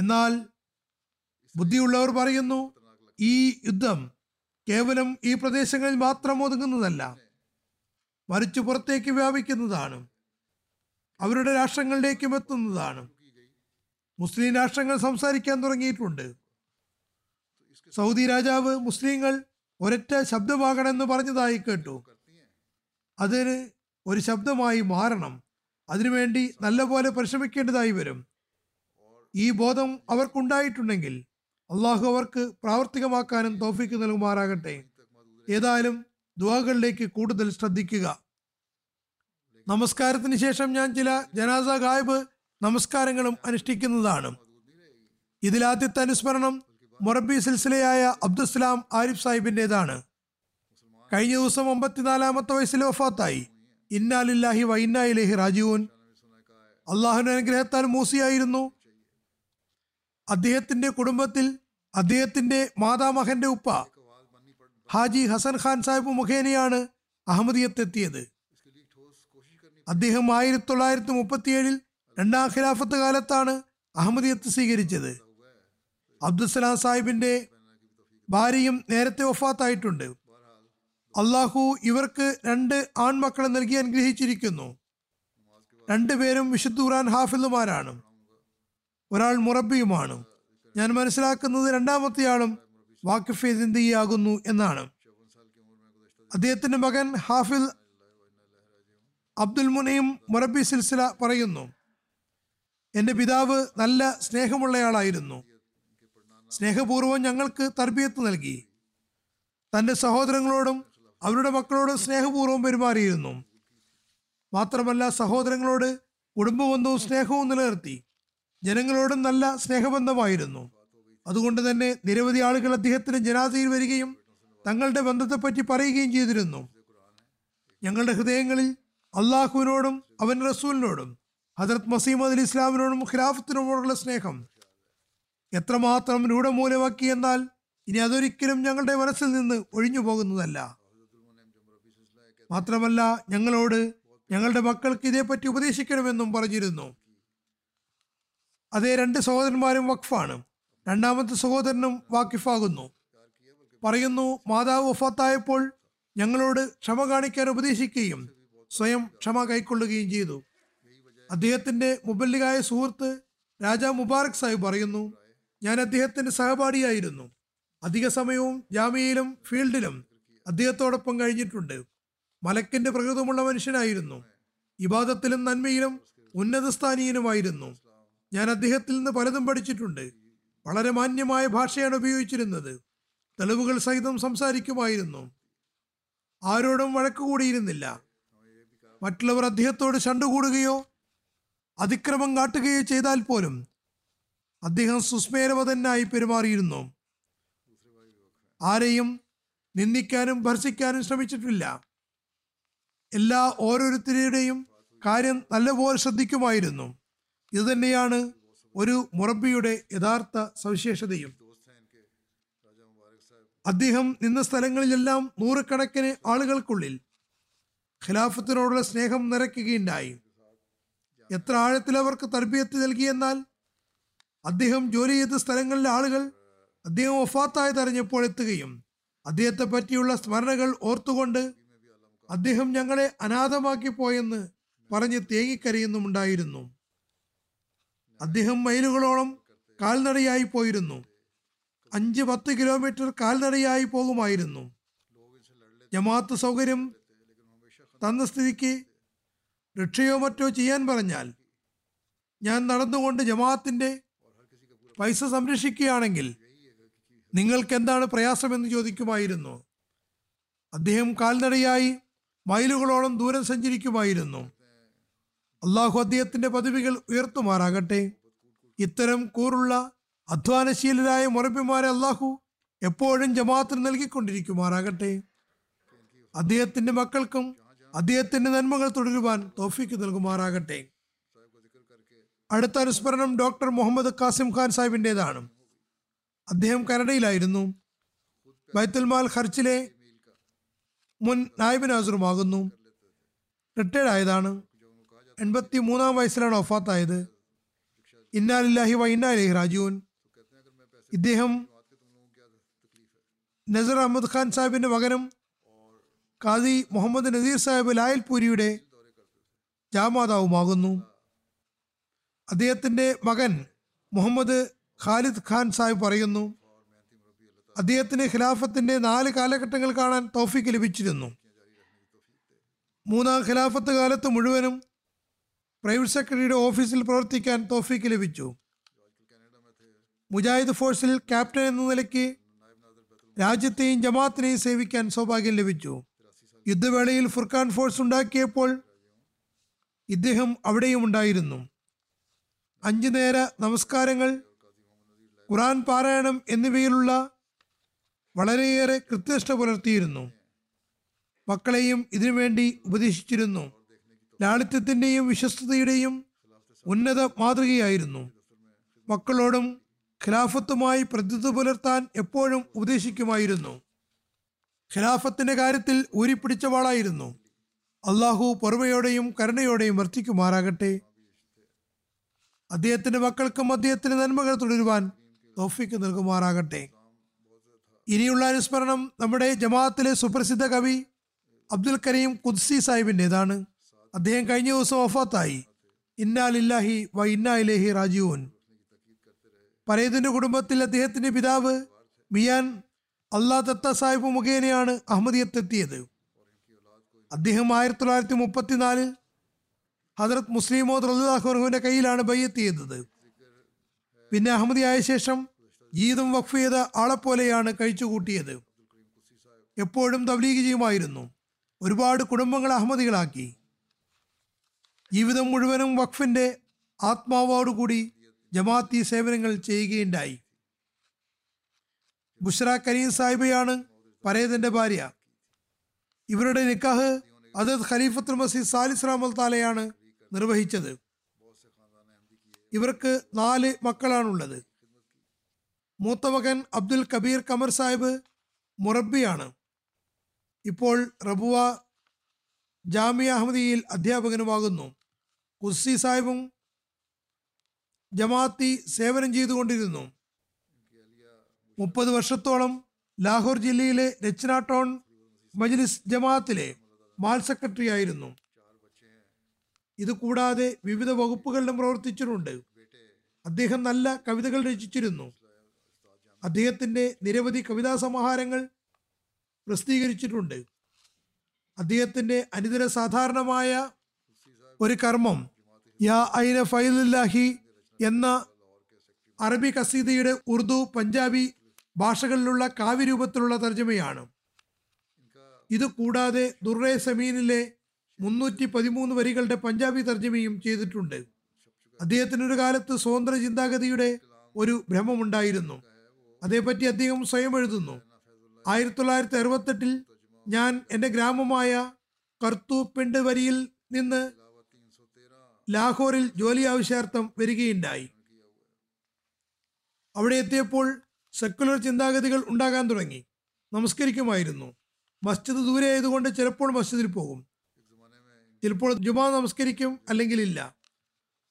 എന്നാൽ ബുദ്ധിയുള്ളവർ പറയുന്നു, ഈ യുദ്ധം കേവലം ഈ പ്രദേശങ്ങളിൽ മാത്രം ഒതുങ്ങുന്നതല്ല, മറിച്ച് പുറത്തേക്ക് വ്യാപിക്കുന്നതാണ്, അവരുടെ രാഷ്ട്രങ്ങളിലേക്കും എത്തുന്നതാണ്. മുസ്ലിം രാഷ്ട്രങ്ങൾ സംസാരിക്കാൻ തുടങ്ങിയിട്ടുണ്ട്. സൗദി രാജാവ് മുസ്ലിങ്ങൾ ഒരൊറ്റ ശബ്ദമാകണമെന്ന് പറഞ്ഞതായി കേട്ടു. അതിന് ഒരു ശബ്ദമായി മാറണം. അതിനുവേണ്ടി നല്ലപോലെ പരിശ്രമിക്കേണ്ടതായി വരും. ഈ ബോധം അവർക്കുണ്ടായിട്ടുണ്ടെങ്കിൽ അള്ളാഹു അവർക്ക് പ്രാവർത്തികമാക്കാനും തൗഫീക്ക് നൽകുമാറാകട്ടെ. ഏതായാലും ദുആകളിലേക്ക് കൂടുതൽ ശ്രദ്ധിക്കുക. നമസ്കാരത്തിന് ശേഷം ഞാൻ ചില ജനാസ ഗായബ് നമസ്കാരങ്ങളും അനുഷ്ഠിക്കുന്നതാണ്. ഇതിൽ ആദ്യത്തെ അനുസ്മരണം മൊറബി സിൽസിലയായ അബ്ദുസ്സലാം ആരിഫ് സാഹിബിൻ്റെതാണ്. കഴിഞ്ഞ ദിവസം അമ്പത്തിനാലാമത്തെ വയസ്സിൽ വഫാത്തായി. ഇന്നാ ലില്ലാഹി വ ഇന്നാ ഇലൈഹി റാജിഊൻ. അള്ളാഹുവിന്റെ അനുഗ്രഹത്താൽ മൂസിയായിരുന്നു. അദ്ദേഹത്തിന്റെ കുടുംബത്തിൽ അദ്ദേഹത്തിന്റെ മാതാമഹന്റെ ഉപ്പ ഹാജി ഹസൻ ഖാൻ സാഹിബ് മുഖേനയാണ് അഹമ്മദിയത്തെത്തിയത്. അദ്ദേഹം ആയിരത്തി തൊള്ളായിരത്തി മുപ്പത്തിയേഴിൽ രണ്ടാം ഖിലാഫത്ത് കാലത്താണ് അഹമ്മദിയത്ത് സ്വീകരിച്ചത്. അബ്ദുസ്സലാം സാഹിബിന്റെ ഭാര്യയും നേരത്തെ വഫാത്തായിട്ടുണ്ട്. അള്ളാഹു ഇവർക്ക് രണ്ട് ആൺമക്കളെ നൽകി അനുഗ്രഹിച്ചിരിക്കുന്നു. രണ്ടുപേരും വിശുദ്ധ ഖുർആൻ ഹാഫിളുമാരാണ്. ഒരാൾ മുറബിയുമാണ്. ഞാൻ മനസ്സിലാക്കുന്നത് രണ്ടാമത്തെയാളും വാഖിഫ് സിന്ദിയാകുന്നു എന്നാണ്. അദ്ദേഹത്തിന്റെ മകൻ ഹാഫിൽ അബ്ദുൽ മുനീം മുറബി സിൽസില പറയുന്നു, എൻ്റെ പിതാവ് നല്ല സ്നേഹമുള്ളയാളായിരുന്നു. സ്നേഹപൂർവ്വം ഞങ്ങൾക്ക് തർബിയത്ത് നൽകി. തൻ്റെ സഹോദരങ്ങളോടും അവരുടെ മക്കളോടും സ്നേഹപൂർവ്വം പെരുമാറിയിരുന്നു. മാത്രമല്ല സഹോദരങ്ങളോട് കുടുംബബന്ധവും സ്നേഹവും നിലനിർത്തി. ജനങ്ങളോടും നല്ല സ്നേഹബന്ധമായിരുന്നു. അതുകൊണ്ട് തന്നെ നിരവധി ആളുകൾ അദ്ദേഹത്തിന്റെ ജനാസയിൽ വരികയും തങ്ങളുടെ ബന്ധത്തെപ്പറ്റി പറയുകയും ചെയ്തിരുന്നു. ഞങ്ങളുടെ ഹൃദയങ്ങളിൽ അള്ളാഹുവിനോടും അവൻ്റെ റസൂലിനോടും ഹദരത്ത് മസീഹ് അലി ഇസ്ലാമിനോടും ഖിലാഫത്തിനോടുള്ള സ്നേഹം എത്രമാത്രം രൂഢമൂലമാക്കി എന്നാൽ ഇനി അതൊരിക്കലും ഞങ്ങളുടെ മനസ്സിൽ നിന്ന് ഒഴിഞ്ഞു പോകുന്നതല്ല. മാത്രമല്ല ഞങ്ങളോട് ഞങ്ങളുടെ മക്കൾക്ക് ഇതേപ്പറ്റി ഉപദേശിക്കണമെന്നും പറഞ്ഞിരുന്നു. അതേ രണ്ട് സഹോദരന്മാരും വഖഫാണ്. രണ്ടാമത്തെ സഹോദരനും വാക്കിഫാകുന്നു. പറയുന്നു, മാതാവ് വഫാത്തായപ്പോൾ ഞങ്ങളോട് ക്ഷമ കാണിക്കാൻ ഉപദേശിക്കുകയും സ്വയം ക്ഷമ കൈക്കൊള്ളുകയും ചെയ്തു. അദ്ദേഹത്തിൻ്റെ മുബല്ലിഗായ സുഹൃത്ത് രാജാ മുബാറക് സാഹിബ് പറയുന്നു, ഞാൻ അദ്ദേഹത്തിൻ്റെ സഹപാഠിയായിരുന്നു. അധിക സമയവും ജാമ്യയിലും ഫീൽഡിലും അദ്ദേഹത്തോടൊപ്പം കഴിഞ്ഞിട്ടുണ്ട്. മലക്കിൻ്റെ പ്രകൃതമുള്ള മനുഷ്യനായിരുന്നു. ഇബാദത്തിലും നന്മയിലും ഉന്നത സ്ഥാനീയനുമായിരുന്നു. ഞാൻ അദ്ദേഹത്തിൽ നിന്ന് പലതും പഠിച്ചിട്ടുണ്ട്. വളരെ മാന്യമായ ഭാഷയാണ് ഉപയോഗിച്ചിരുന്നത്. തെളിവുകൾ സഹിതം സംസാരിക്കുമായിരുന്നു. ആരോടും വഴക്ക് കൂടിയിരുന്നില്ല. മറ്റുള്ളവർ അദ്ദേഹത്തോട് ചണ്ടുകൂടുകയോ അതിക്രമം കാട്ടുകയോ ചെയ്താൽ പോലും അദ്ദേഹം സുസ്മേരവതനായി പെരുമാറിയിരുന്നു. ആരെയും നിന്ദിക്കാനും ഭർഷിക്കാനും ശ്രമിച്ചിട്ടില്ല. എല്ലാ ഓരോരുത്തരുടെയും കാര്യം നല്ലപോലെ ശ്രദ്ധിക്കുമായിരുന്നു. ഇതുതന്നെയാണ് ഒരു മുറബിയുടെ യഥാർത്ഥ സവിശേഷതയും. അദ്ദേഹം നിന്ന സ്ഥലങ്ങളിലെല്ലാം നൂറുകണക്കിന് ആളുകൾക്കുള്ളിൽ ഖിലാഫത്തിനോടുള്ള സ്നേഹം നിറയ്ക്കുകയുണ്ടായി. എത്ര ആഴത്തിൽ അവർക്ക് തർബിയത്ത് നൽകിയെന്നാൽ, അദ്ദേഹം ജോലി ചെയ്ത സ്ഥലങ്ങളിലെ ആളുകൾ അദ്ദേഹം വഫാത്തായത് അറിഞ്ഞപ്പോൾ എത്തുകയും അദ്ദേഹത്തെ പറ്റിയുള്ള സ്മരണകൾ ഓർത്തുകൊണ്ട് അദ്ദേഹം ഞങ്ങളെ അനാഥമാക്കി പോയെന്ന് പറഞ്ഞ് തേങ്ങിക്കരയുന്നുമുണ്ടായിരുന്നു. അദ്ദേഹം മൈലുകളോളം കാൽനടയായി പോയിരുന്നു. അഞ്ച് പത്ത് കിലോമീറ്റർ കാൽനടയായി പോകുമായിരുന്നു. ജമാഅത്ത് സൗകര്യം തന്ന സ്ഥിതിക്ക് റിക്ഷയോ മറ്റോ ചെയ്യാൻ പറഞ്ഞാൽ ഞാൻ നടന്നുകൊണ്ട് ജമാഅത്തിൻ്റെ പൈസ സംരക്ഷിക്കുകയാണെങ്കിൽ നിങ്ങൾക്ക് എന്താണ് പ്രയാസമെന്ന് ചോദിക്കുമായിരുന്നു. അദ്ദേഹം കാൽനടയായി മൈലുകളോളം ദൂരം സഞ്ചരിക്കുമായിരുന്നു. അള്ളാഹു അദ്ദേഹത്തിൻ്റെ പദവികൾ ഉയർത്തുമാറാകട്ടെ. ഇത്തരം കൂറുള്ള അധ്വാനശീലരായ മുറബിമാരെ അള്ളാഹു എപ്പോഴും ജമാഅത്തിന് നൽകിക്കൊണ്ടിരിക്കുമാറാകട്ടെ. അദ്ദേഹത്തിൻ്റെ മക്കൾക്കും അദ്ദേഹത്തിൻ്റെ നന്മകൾ തുടരുവാൻ തൗഫീക്ക് നൽകുമാറാകട്ടെ. അടുത്ത അനുസ്മരണം ഡോക്ടർ മുഹമ്മദ് ഖാസിം ഖാൻ സാഹിബിൻ്റേതാണ്. അദ്ദേഹം കനഡയിലായിരുന്നു. ബൈത്തുൽമാൽ ഖർച്ചിലെ മുൻ നായിബ് നാസറുമാകുന്നു. റിട്ടയർഡ് ആയതാണ്. എൺപത്തി മൂന്നാം വയസ്സിലാണ് വഫാത്തായത്. ഇന്നാ ലില്ലാഹി വ ഇന്നാ ഇലൈഹി റാജിഊൻ. ഇദ്ദേഹം നസർ അഹമ്മദ് ഖാൻ സാഹിബിൻ്റെ മകനും ഖാദി മുഹമ്മദ് നസീർ സാഹിബ് ലായൽപൂരിയുടെ ജാമാതാവുമാകുന്നു. അദ്ദേഹത്തിൻ്റെ മകൻ മുഹമ്മദ് ഖാലിദ് ഖാൻ സാഹിബ് പറയുന്നു, അദ്ദേഹത്തിന് ഖിലാഫത്തിൻ്റെ നാല് കാലഘട്ടങ്ങൾ കാണാൻ തൗഫീക്ക് ലഭിച്ചിരുന്നു. മൂന്നാം ഖിലാഫത്ത് കാലത്ത് മുഴുവനും പ്രൈവറ്റ് സെക്രട്ടറിയുടെ ഓഫീസിൽ പ്രവർത്തിക്കാൻ തൗഫീക്ക് ലഭിച്ചു. മുജാഹിദ് ഫോഴ്സിൽ ക്യാപ്റ്റൻ എന്ന നിലയ്ക്ക് രാജ്യത്തെയും ജമാഅത്തിനെയും സേവിക്കാൻ സൗഭാഗ്യം ലഭിച്ചു. യുദ്ധവേളയിൽ ഫുർഖാൻ ഫോഴ്സ് ഉണ്ടാക്കിയപ്പോൾ ഇദ്ദേഹം അവിടെയും ഉണ്ടായിരുന്നു. അഞ്ചു നേര നമസ്കാരങ്ങൾ, ഖുർആൻ പാരായണം എന്നിവയിലുള്ള വളരെയേറെ കൃത്യനിഷ്ഠ പുലർത്തിയിരുന്നു. മക്കളെയും ഇതിനുവേണ്ടി ഉപദേശിച്ചിരുന്നു. ലാളിത്യത്തിൻ്റെയും വിശ്വസ്തയുടെയും ഉന്നത മാതൃകയായിരുന്നു. മക്കളോടും ഖിലാഫത്തുമായി പ്രതിബദ്ധത പുലർത്താൻ എപ്പോഴും ഉപദേശിക്കുമായിരുന്നു. ഖിലാഫത്തിൻ്റെ കാര്യത്തിൽ ഊരിപ്പിടിച്ച വാളായിരുന്നു. അള്ളാഹു പൊറുമയോടെയും കരുണയോടെയും വർത്തിക്കുമാറാകട്ടെ. അദ്ദേഹത്തിൻ്റെ മക്കൾക്കും അദ്ദേഹത്തിൻ്റെ നന്മകൾ തുടരുവാൻ തൗഫീക്ക് നൽകുമാറാകട്ടെ. ഇനിയുള്ള അനുസ്മരണം നമ്മുടെ ജമാഅത്തിലെ സുപ്രസിദ്ധ കവി അബ്ദുൽ കരീം ഖുദ്സി സാഹിബിൻ്റേതാണ്. അദ്ദേഹം കഴിഞ്ഞ ദിവസം വഫാത്തായി. ഇന്നാ ലില്ലാഹി വ ഇന്നാ ഇലൈഹി റാജിഊൻ. പരേതിൻ്റെ കുടുംബത്തിൽ അദ്ദേഹത്തിൻ്റെ പിതാവ് മിയാൻ അള്ളാ തത്ത സാഹിബ് മുഖേനയാണ് അഹമ്മദിയത്തെത്തിയത്. അദ്ദേഹം ആയിരത്തി തൊള്ളായിരത്തി മുപ്പത്തിനാലിൽ ഹദറത്ത് മുസ്ലിമോ റളിയല്ലാഹുവിൻ്റെ കയ്യിലാണ് ബൈഅത്ത് ചെയ്തത്. പിന്നെ അഹമ്മദി ആയ ശേഷം ജീവിതം വഖഫ് ചെയ്ത ആളെപ്പോലെയാണ് കഴിച്ചുകൂട്ടിയത്. എപ്പോഴും തബ്ലീഗ് ചെയ്യുമായിരുന്നു. ഒരുപാട് കുടുംബങ്ങൾ അഹമ്മദികളാക്കി. ജീവിതം മുഴുവനും വഖഫിൻ്റെ ആത്മാവോടുകൂടി ജമാഅത്തി സേവനങ്ങൾ ചെയ്യുകയുണ്ടായി. ബുഷ്ര കരീം സാഹിബയാണ് പരേതൻ്റെ ഭാര്യ. ഇവരുടെ നിക്കാഹ് ഹദറത്ത് ഖലീഫത്തുൽ മസീഹ് സാലിസ് റഹ്മത്തുള്ളാഹി തആലയാണ് നിർവഹിച്ചത്. ഇവർക്ക് നാല് മക്കളാണുള്ളത്. മൂത്ത മകൻ അബ്ദുൽ കബീർ കമർ സാഹിബ് മുറബ്ബിയാണ്. ഇപ്പോൾ റബുവ ജാമിയ അഹമ്മദിയിൽ അധ്യാപകനുമാകുന്നു. കുസ്സി സാഹിബും ജമാഅത്തി സേവനം ചെയ്തുകൊണ്ടിരുന്നു. മുപ്പത് വർഷത്തോളം ലാഹോർ ജില്ലയിലെ രചന ടൗൺ മജ്ലിസ് ജമാഅത്തിലെ മാൽ സെക്രട്ടറി ആയിരുന്നു. ഇതുകൂടാതെ വിവിധ വകുപ്പുകളിലും പ്രവർത്തിച്ചിട്ടുണ്ട്. അദ്ദേഹം നല്ല കവിതകൾ രചിച്ചിരുന്നു. അദ്ദേഹത്തിൻ്റെ നിരവധി കവിതാ സമാഹാരങ്ങൾ പ്രസിദ്ധീകരിച്ചിട്ടുണ്ട്. അദ്ദേഹത്തിൻ്റെ അനിതര സാധാരണമായ ഒരു കർമ്മം യാ ഐന ഫൈലുല്ലാഹി എന്ന അറബി ഖസീദയുടെ ഉറുദു, പഞ്ചാബി ഭാഷകളിലുള്ള കാവ്യരൂപത്തിലുള്ള തർജ്ജമയാണ്. ഇതുകൂടാതെ ദുർറെ സമീനിലെ മുന്നൂറ്റി പതിമൂന്ന് വരികളുടെ പഞ്ചാബി തർജ്ജമയും ചെയ്തിട്ടുണ്ട്. അദ്ദേഹത്തിനൊരു കാലത്ത് സ്വതന്ത്ര ചിന്താഗതിയുടെ ഒരു ഭ്രമമുണ്ടായിരുന്നു. അതേപ്പറ്റി അദ്ദേഹം സ്വയം എഴുതുന്നു. ആയിരത്തി തൊള്ളായിരത്തി അറുപത്തെട്ടിൽ ഞാൻ എൻ്റെ ഗ്രാമമായ കർത്തു പെണ്ട് വരിയിൽ നിന്ന് ലാഹോറിൽ ജോലി ആവശ്യാർത്ഥം വരികയുണ്ടായി. അവിടെ എത്തിയപ്പോൾ സെക്കുലർ ചിന്താഗതികൾ ഉണ്ടാകാൻ തുടങ്ങി. നമസ്കരിക്കുമായിരുന്നു. മസ്ജിദ് ദൂരെ ആയതുകൊണ്ട് ചിലപ്പോൾ മസ്ജിദിൽ പോകും, ചിലപ്പോൾ ജുമാ നമസ്കരിക്കും, അല്ലെങ്കിൽ ഇല്ല.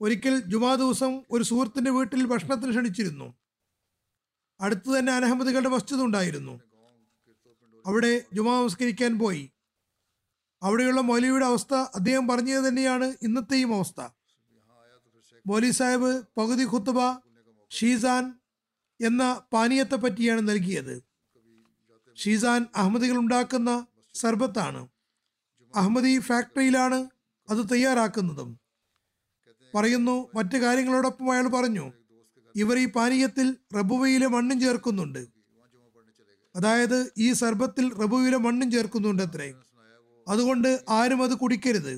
ഒരിക്കൽ ജുമാ ദിവസം ഒരു സുഹൃത്തിൻ്റെ വീട്ടിൽ ഭക്ഷണത്തിന് ക്ഷണിച്ചിരുന്നു. അടുത്തു തന്നെ അനഹമ്മദികളുടെ മസ്ജിദ് ഉണ്ടായിരുന്നു. അവിടെ ജുമാ നമസ്കരിക്കാൻ പോയി. അവിടെയുള്ള മൗലവിയുടെ അവസ്ഥ അദ്ദേഹം പറഞ്ഞത് തന്നെയാണ് ഇന്നത്തെയും അവസ്ഥ. മൗലി സാഹിബ് പകുതി ഖുത്ബ ഷീസാൻ എന്ന പാനീയത്തെ പറ്റിയാണ് നൽകിയത്. ഷീസാൻ അഹമ്മദികൾ ഉണ്ടാക്കുന്ന സർബത്താണ്. അഹമ്മദി ഫാക്ടറിയിലാണ് അത് തയ്യാറാക്കുന്നതും. പറയുന്നു, മറ്റു കാര്യങ്ങളോടൊപ്പം അയാൾ പറഞ്ഞു, ഇവർ ഈ പാനീയത്തിൽ റബുവയിലെ മണ്ണും ചേർക്കുന്നുണ്ട്. അതായത് ഈ സർബത്തിൽ റബുവിലെ മണ്ണും ചേർക്കുന്നുണ്ട് അത്രേ. അതുകൊണ്ട് ആരും അത് കുടിക്കരുത്.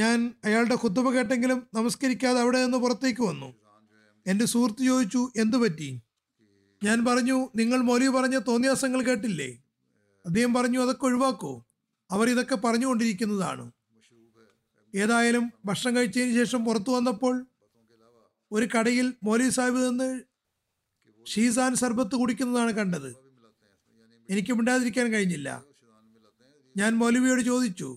ഞാൻ അയാളുടെ ഖുത്ബ കേട്ടെങ്കിലും നമസ്കരിക്കാതെ അവിടെ നിന്ന് പുറത്തേക്ക് വന്നു. എൻ്റെ സുഹൃത്ത് ചോദിച്ചു, എന്തു പറ്റി? ഞാൻ പറഞ്ഞു, നിങ്ങൾ മൗലവി പറഞ്ഞ തോന്നിയാസങ്ങൾ കേട്ടില്ലേ? അദ്ദേഹം പറഞ്ഞു, അതൊക്കെ ഒഴിവാക്കൂ, അവർ ഇതൊക്കെ പറഞ്ഞുകൊണ്ടിരിക്കുന്നതാണ്. ഏതായാലും ഭക്ഷണം കഴിച്ചതിന് ശേഷം പുറത്തു വന്നപ്പോൾ ഒരു കടയിൽ മൗലവി സാഹിബ് നിന്ന് ഷീസാൻ സർബത്ത് കുടിക്കുന്നതാണ് കണ്ടത്. എനിക്ക് മിണ്ടാതിരിക്കാൻ കഴിഞ്ഞില്ല. ഞാൻ മൗലവിയോട് ചോദിച്ചു,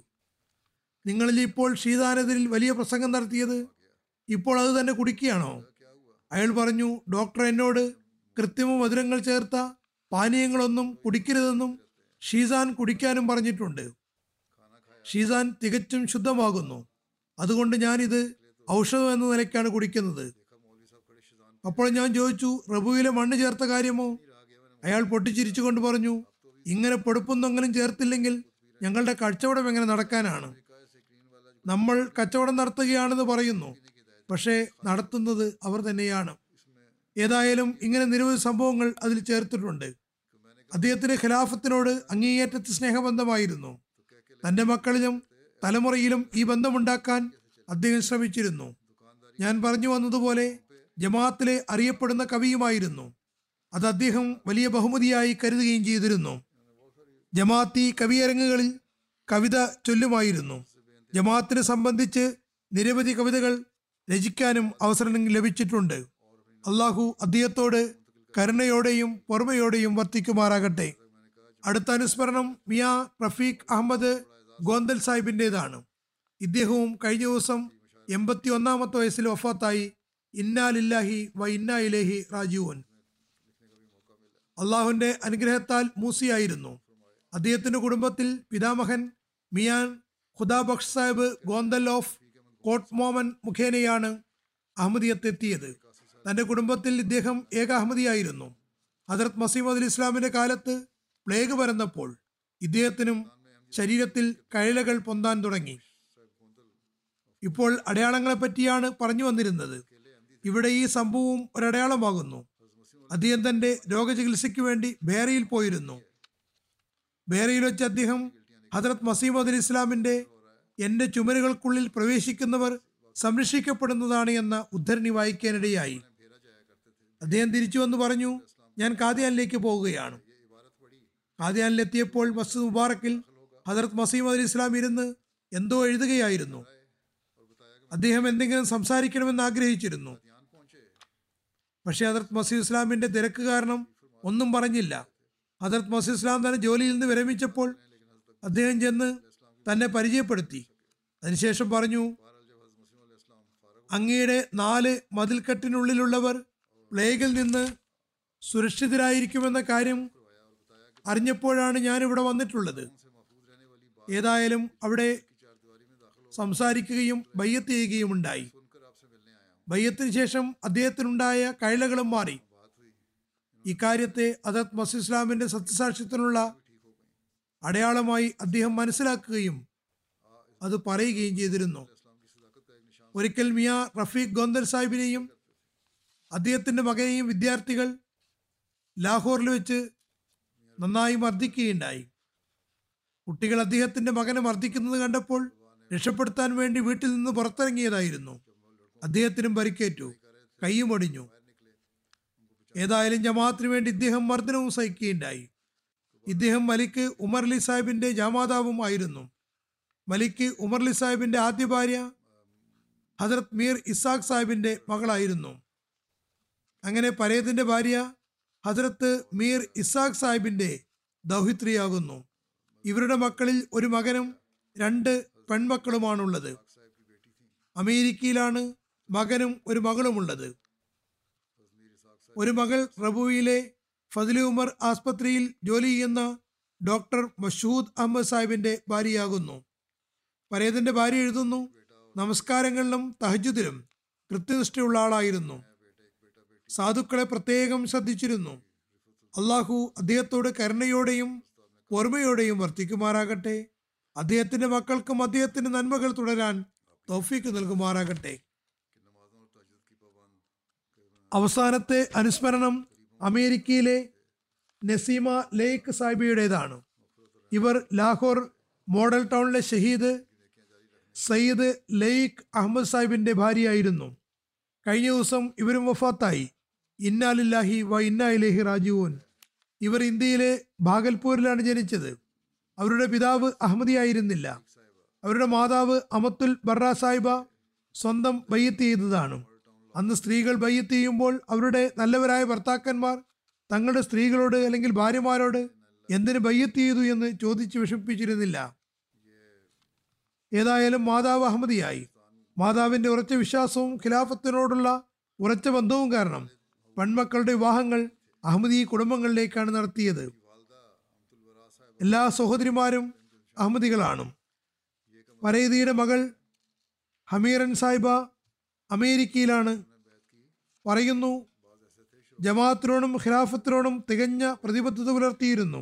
നിങ്ങളിൽ ഇപ്പോൾ ഷീസാനെതിരിൽ വലിയ പ്രസംഗം നടത്തിയത് ഇപ്പോൾ അത് തന്നെ കുടിക്കുകയാണോ? അയാൾ പറഞ്ഞു, ഡോക്ടർ എന്നോട് കൃത്രിമ മധുരങ്ങൾ ചേർത്ത പാനീയങ്ങളൊന്നും കുടിക്കരുതെന്നും ഷീസാൻ കുടിക്കാനും പറഞ്ഞിട്ടുണ്ട്. ഷീസാൻ തികച്ചും ശുദ്ധമാകുന്നു. അതുകൊണ്ട് ഞാനിത് ഔഷധം എന്ന നിലയ്ക്കാണ് കുടിക്കുന്നത്. അപ്പോൾ ഞാൻ ചോദിച്ചു, റബുവിലെ മണ്ണ് ചേർത്ത കാര്യമോ? അയാൾ പൊട്ടിച്ചിരിച്ചുകൊണ്ട് പറഞ്ഞു, ഇങ്ങനെ പൊടുപ്പൊന്നൊന്നും ചേർത്തില്ലെങ്കിൽ ഞങ്ങളുടെ കച്ചവടം എങ്ങനെ നടക്കാനാണ്? നമ്മൾ കച്ചവടം നടത്തുകയാണെന്ന് പറയുന്നു, പക്ഷേ നടത്തുന്നത് അവർ തന്നെയാണ്. ഏതായാലും ഇങ്ങനെ നിരവധി സംഭവങ്ങൾ അതിൽ ചേർത്തിട്ടുണ്ട്. അദ്ദേഹത്തിന് ഖിലാഫത്തിനോട് അങ്ങേയറ്റത്തെ സ്നേഹബന്ധമായിരുന്നു. തൻ്റെ മക്കളിലും തലമുറയിലും ഈ ബന്ധമുണ്ടാക്കാൻ അദ്ദേഹം ശ്രമിച്ചിരുന്നു. ഞാൻ പറഞ്ഞു വന്നതുപോലെ ജമാഅത്തിലെ അറിയപ്പെടുന്ന കവിയുമായിരുന്നു. അത് അദ്ദേഹം വലിയ ബഹുമതിയായി കരുതുകയും ചെയ്തിരുന്നു. ജമാഅത്തി കവിയരങ്ങുകളിൽ കവിത ചൊല്ലുമായിരുന്നു. ജമാഅത്തിനെ സംബന്ധിച്ച് നിരവധി കവിതകൾ രചിക്കാനും അവസരം ലഭിച്ചിട്ടുണ്ട്. അള്ളാഹു അദ്ദേഹത്തോട് കരുണയോടെയും പൊറുമയോടെയും വർത്തിക്കുമാറാകട്ടെ. അടുത്ത അനുസ്മരണം മിയാ റഫീഖ് അഹമ്മദ് ഗോന്തൽ സാഹിബിൻ്റേതാണ്. ഇദ്ദേഹവും കഴിഞ്ഞ ദിവസം എൺപത്തി ഒന്നാമത്തെ വയസ്സിൽ വഫാത്തായി. ഇന്നാ ലില്ലാഹി വ ഇന്നാ ഇലൈഹി റാജിഊൻ. അള്ളാഹുവിൻ്റെ അനുഗ്രഹത്താൽ മൂസിയായിരുന്നു. അദ്ദേഹത്തിൻ്റെ കുടുംബത്തിൽ പിതാമഹൻ മിയാൻ ഖുദാബക്ഷ് സാഹിബ് ഗോന്തൽ ഓഫ് കോട്ട് മോമൻ മുഖേനയാണ് അഹമ്മദിയത്തെത്തിയത്. തൻ്റെ കുടുംബത്തിൽ ഇദ്ദേഹം ഏക അഹമ്മദിയായിരുന്നു. ഹദ്റത്ത് മസീഹ് മൗഊദ് ഇസ്ലാമിൻ്റെ കാലത്ത് പ്ലേഗ് പരന്നപ്പോൾ ഇദ്ദേഹത്തിനും ശരീരത്തിൽ കഴലകൾ പൊന്താൻ തുടങ്ങി. ഇപ്പോൾ അടയാളങ്ങളെ പറ്റിയാണ് പറഞ്ഞു വന്നിരുന്നത്. ഇവിടെ ഈ സംഭവവും ഒരടയാളമാകുന്നു. അദ്ദേഹം തൻ്റെ രോഗചികിത്സയ്ക്ക് വേണ്ടി ബേറയിൽ പോയിരുന്നു. ബേറയിൽ വെച്ച് അദ്ദേഹം ഹദ്റത്ത് മസീഹ് മൗഊദ് ഇസ്ലാമിൻ്റെ എൻ്റെ ചുമരുകൾക്കുള്ളിൽ പ്രവേശിക്കുന്നവർ സംരക്ഷിക്കപ്പെടുന്നതാണ് എന്ന ഉദ്ധരണി വായിക്കാനിടയായി. അദ്ദേഹം തിരിച്ചു വന്ന് പറഞ്ഞു, ഞാൻ കാദിയാനിലേക്ക് പോവുകയാണ്. കാദിയാനിലെത്തിയപ്പോൾ മസ്ജിദ് മുബാറക്കിൽ ഹദ്റത്ത് മസീഹ് മൗഊദ് ഇസ്ലാം ഇരുന്ന് എന്തോ എഴുതുകയായിരുന്നു. അദ്ദേഹം എന്തെങ്കിലും സംസാരിക്കണമെന്ന് ആഗ്രഹിച്ചിരുന്നു. പക്ഷേ ഹദ്റത്ത് മസീഹ് ഇസ്ലാമിൻ്റെ തിരക്ക് കാരണം ഒന്നും പറഞ്ഞില്ല. ഹദ്റത്ത് മസീഹ് ഇസ്ലാം തന്നെ ജോലിയിൽ നിന്ന് വിരമിച്ചപ്പോൾ അദ്ദേഹം ചെന്ന് തന്നെ പരിചയപ്പെടുത്തി. അതിനുശേഷം പറഞ്ഞു, അങ്ങയുടെ നാല് മതിൽക്കെട്ടിനുള്ളിലുള്ളവർ പ്ലേഗിൽ നിന്ന് സുരക്ഷിതരായിരിക്കുമെന്ന കാര്യം അറിഞ്ഞപ്പോഴാണ് ഞാനിവിടെ വന്നിട്ടുള്ളത്. ഏതായാലും അവിടെ സംസാരിക്കുകയും ബയ്യത്ത് ചെയ്യുകയും ഉണ്ടായി. ബയ്യത്തിന് ശേഷം അദ്ദേഹത്തിനുണ്ടായ കൈലകളും മാറി. ഇക്കാര്യത്തെ ഹദരത്ത് മസീഹ് ഇസ്ലാമിന്റെ സത്യസാക്ഷിത്വത്തിനുള്ള അടയാളമായി അദ്ദേഹം മനസ്സിലാക്കുകയും അത് പറയുകയും ചെയ്തിരുന്നു. ഒരിക്കൽ മിയാ റഫീഖ് ഗോന്ദൽ സാഹിബിനെയും അദ്ദേഹത്തിൻ്റെ മകനെയും വിദ്യാർത്ഥികൾ ലാഹോറിൽ വെച്ച് നന്നായി മർദ്ദിക്കുകയുണ്ടായി. കുട്ടികൾ അദ്ദേഹത്തിൻ്റെ മകനെ മർദ്ദിക്കുന്നത് കണ്ടപ്പോൾ രക്ഷപ്പെടുത്താൻ വേണ്ടി വീട്ടിൽ നിന്ന് പുറത്തിറങ്ങിയതായിരുന്നു. അദ്ദേഹത്തിനും പരിക്കേറ്റു, കൈയും ഒടിഞ്ഞു. ഏതായാലും ജമാഅത്തിന് വേണ്ടി ഇദ്ദേഹം മർദ്ദനവും സഹിക്കുകയുണ്ടായി. ഇദ്ദേഹം മലിക് ഉമർ അലി സാഹിബിൻ്റെ ജമാതാവും ആയിരുന്നു. മലിക് ഉമർ അലി സാഹിബിൻ്റെ ആദ്യ ഭാര്യ ഹദരത്ത് മീർ ഇസാഖ് സാഹിബിൻ്റെ മകളായിരുന്നു. അങ്ങനെ പരേതിൻ്റെ ഭാര്യ ഹദരത്ത് മീർ ഇസാഖ് സാഹിബിൻ്റെ ദൗഹിത്രിയാകുന്നു. ഇവരുടെ മക്കളിൽ ഒരു മകനും രണ്ട് പെൺമക്കളുമാണുള്ളത്. അമേരിക്കയിലാണ് മകനും ഒരു മകളുമുള്ളത്. ഒരു മകൾ റബുവിയിലെ ഫതിലി ഉമർ ആസ്പത്രിയിൽ ജോലി ചെയ്യുന്ന ഡോക്ടർ മഷൂദ് അഹമ്മദ് സാഹിബിൻ്റെ ഭാര്യയാകുന്നു. പരേതിൻ്റെ ഭാര്യ എഴുതുന്നു, നമസ്കാരങ്ങളിലും തഹജുദിലും കൃത്യനിഷ്ഠയുള്ള ആളായിരുന്നു. സാധുക്കളെ പ്രത്യേകം ശ്രദ്ധിച്ചിരുന്നു. അള്ളാഹു അദ്ദേഹത്തോട് കരുണയോടെയും ഓർമ്മയോടെയും വർത്തിക്കുമാറാകട്ടെ. അദ്ദേഹത്തിൻ്റെ മക്കൾക്കും അദ്ദേഹത്തിൻ്റെ നന്മകൾ തുടരാൻ തൗഫീക്ക് നൽകുമാറാകട്ടെ. അവസാനത്തെ അനുസ്മരണം അമേരിക്കയിലെ നസീമ ലേക്ക് സാഹിബിയുടേതാണ്. ഇവർ ലാഹോർ മോഡൽ ടൗണിലെ ഷഹീദ് സയ്യിദ് ലേക്ക് അഹമ്മദ് സാഹിബിൻ്റെ ഭാര്യയായിരുന്നു. കഴിഞ്ഞ ദിവസം ഇവരും വഫാത്തായി. ഇന്നാ ലില്ലാഹി വ ഇന്നാ ഇലൈഹി റാജിഊൻ. ഇവർ ഇന്ത്യയിലെ ഭാഗൽപൂരിലാണ് ജനിച്ചത്. അവരുടെ പിതാവ് അഹമ്മദിയായിരുന്നില്ല. അവരുടെ മാതാവ് അമത്തുൽ ബറ സാഹിബ സ്വന്തം ബയ്യത്ത് ചെയ്തതാണ്. അന്ന് സ്ത്രീകൾ ബയ്യത്ത് ചെയ്യുമ്പോൾ അവരുടെ നല്ലവരായ ഭർത്താക്കന്മാർ തങ്ങളുടെ സ്ത്രീകളോട് അല്ലെങ്കിൽ ഭാര്യമാരോട് എന്തിന് ബയ്യത്ത് ചെയ്തു എന്ന് ചോദിച്ച് വിഷമിപ്പിച്ചിരുന്നില്ല. ഏതായാലും മാതാവ് അഹമ്മദിയായി. മാതാവിൻ്റെ ഉറച്ച വിശ്വാസവും ഖിലാഫത്തിനോടുള്ള ഉറച്ച ബന്ധവും കാരണം പെൺമക്കളുടെ വിവാഹങ്ങൾ അഹമ്മദി കുടുംബങ്ങളിലേക്കാണ് നടത്തിയത്. എല്ലാ സഹോദരിമാരും അഹമ്മദികളാണ്. പരേതിയുടെ മകൾ ഹമീറൻ സാഹിബ അമേരിക്കയിലാണ്. പറയുന്നു, ജമാഅത്തിനോടും ഖിലാഫത്തിനോടും തികഞ്ഞ പ്രതിബദ്ധത പുലർത്തിയിരുന്നു.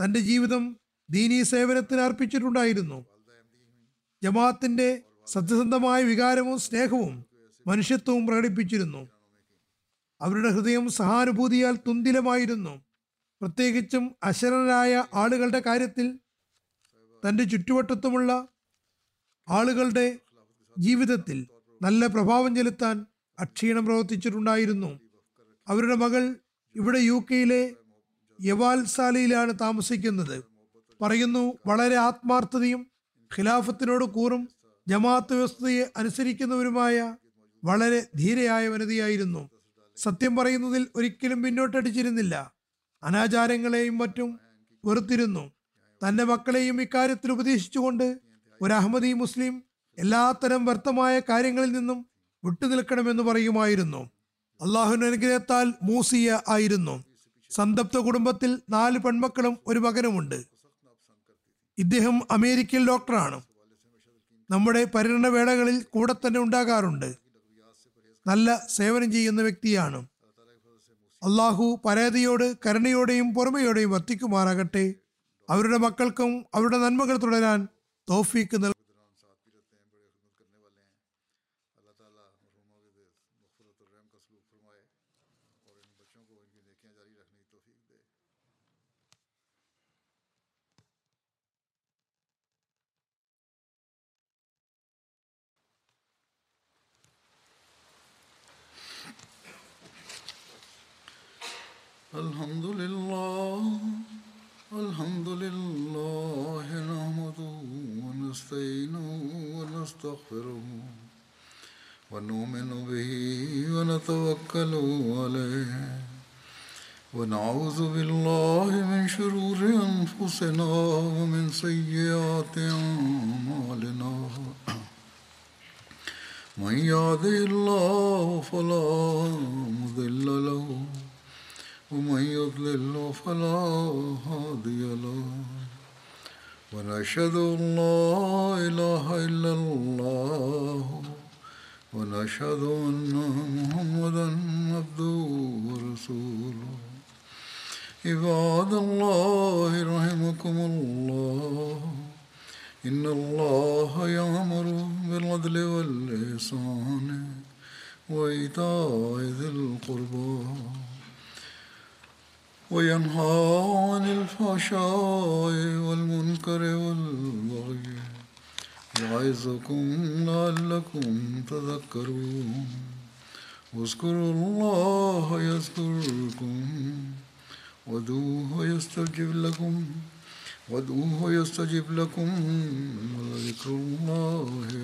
തൻ്റെ ജീവിതം ദീനീ സേവനത്തിന് അർപ്പിച്ചിട്ടുണ്ടായിരുന്നു. ജമാഅത്തിൻ്റെ സത്യസന്ധമായ വികാരവും സ്നേഹവും മനുഷ്യത്വവും പ്രകടിപ്പിച്ചിരുന്നു. അവരുടെ ഹൃദയം സഹാനുഭൂതിയാൽ തുന്തിലമായിരുന്നു. പ്രത്യേകിച്ചും അശരണരായ ആളുകളുടെ കാര്യത്തിൽ തൻ്റെ ചുറ്റുവട്ടത്തുമുള്ള ആളുകളുടെ ജീവിതത്തിൽ നല്ല പ്രഭാവം ചെലുത്താൻ അക്ഷീണം പ്രവർത്തിച്ചിട്ടുണ്ടായിരുന്നു. അവരുടെ മകൾ ഇവിടെ യു കെയിലെ യവാൽസാലയിലാണ് താമസിക്കുന്നത്. പറയുന്നു, വളരെ ആത്മാർത്ഥതയും ഖിലാഫത്തിനോട് കൂറും ജമാഅത്ത് വ്യവസ്ഥയെ അനുസരിക്കുന്നവരുമായ വളരെ ധീരയായ വനിതയായിരുന്നു. സത്യം പറയുന്നതിൽ ഒരിക്കലും പിന്നോട്ടടിച്ചിരുന്നില്ല. അനാചാരങ്ങളെയും മറ്റും വെറുത്തിരുന്നു. തൻ്റെ മക്കളെയും ഇക്കാര്യത്തിൽ ഉപദേശിച്ചുകൊണ്ട് ഒരു അഹമ്മദി മുസ്ലിം എല്ലാത്തരം വ്യർത്ഥമായ കാര്യങ്ങളിൽ നിന്നും വിട്ടുനിൽക്കണമെന്ന് പറയുമായിരുന്നു. അള്ളാഹുവിൻ്റെ അനുഗ്രഹത്താൽ മൂസിയ ആയിരുന്നു. സന്തപ്ത കുടുംബത്തിൽ നാല് പെൺമക്കളും ഒരു മകനുമുണ്ട്. ഇദ്ദേഹം അമേരിക്കയിൽ ഡോക്ടറാണ്. നമ്മുടെ പര്യടനവേളകളിൽ കൂടെ തന്നെ ഉണ്ടാകാറുണ്ട്. നല്ല സേവനം ചെയ്യുന്ന വ്യക്തിയാണ്. അള്ളാഹു പരേതയോട് കരുണയോടെയും പുറമയോടെയും വർത്തിക്കുമാറാകട്ടെ. അവരുടെ മക്കൾക്കും അവരുടെ നന്മകൾ തുടരാൻ തൗഫീക്ക് നൽകും. الحمد لله الحمد لله نحمده ونستعينه ونستغفره ونؤمن به ونتوكل عليه ونعوذ بالله من شرور أنفسنا ومن سيئات أعمالنا من يهده الله فلا مضل له ومن يضلل فلا هادي له ونشهد أن لا إله إلا الله ونشهد أن محمدا عبده ورسوله عباد الله رحمكم الله إن الله يأمر بالعدل والإحسان وإيتاء ذي القربى وينهى عن الفحشاء والمنكر والبغي يعظكم لعلكم تذكرون واذكروا الله يذكركم وادعوه يستجب لكم وادعوه يستجب لكم ولذكر الله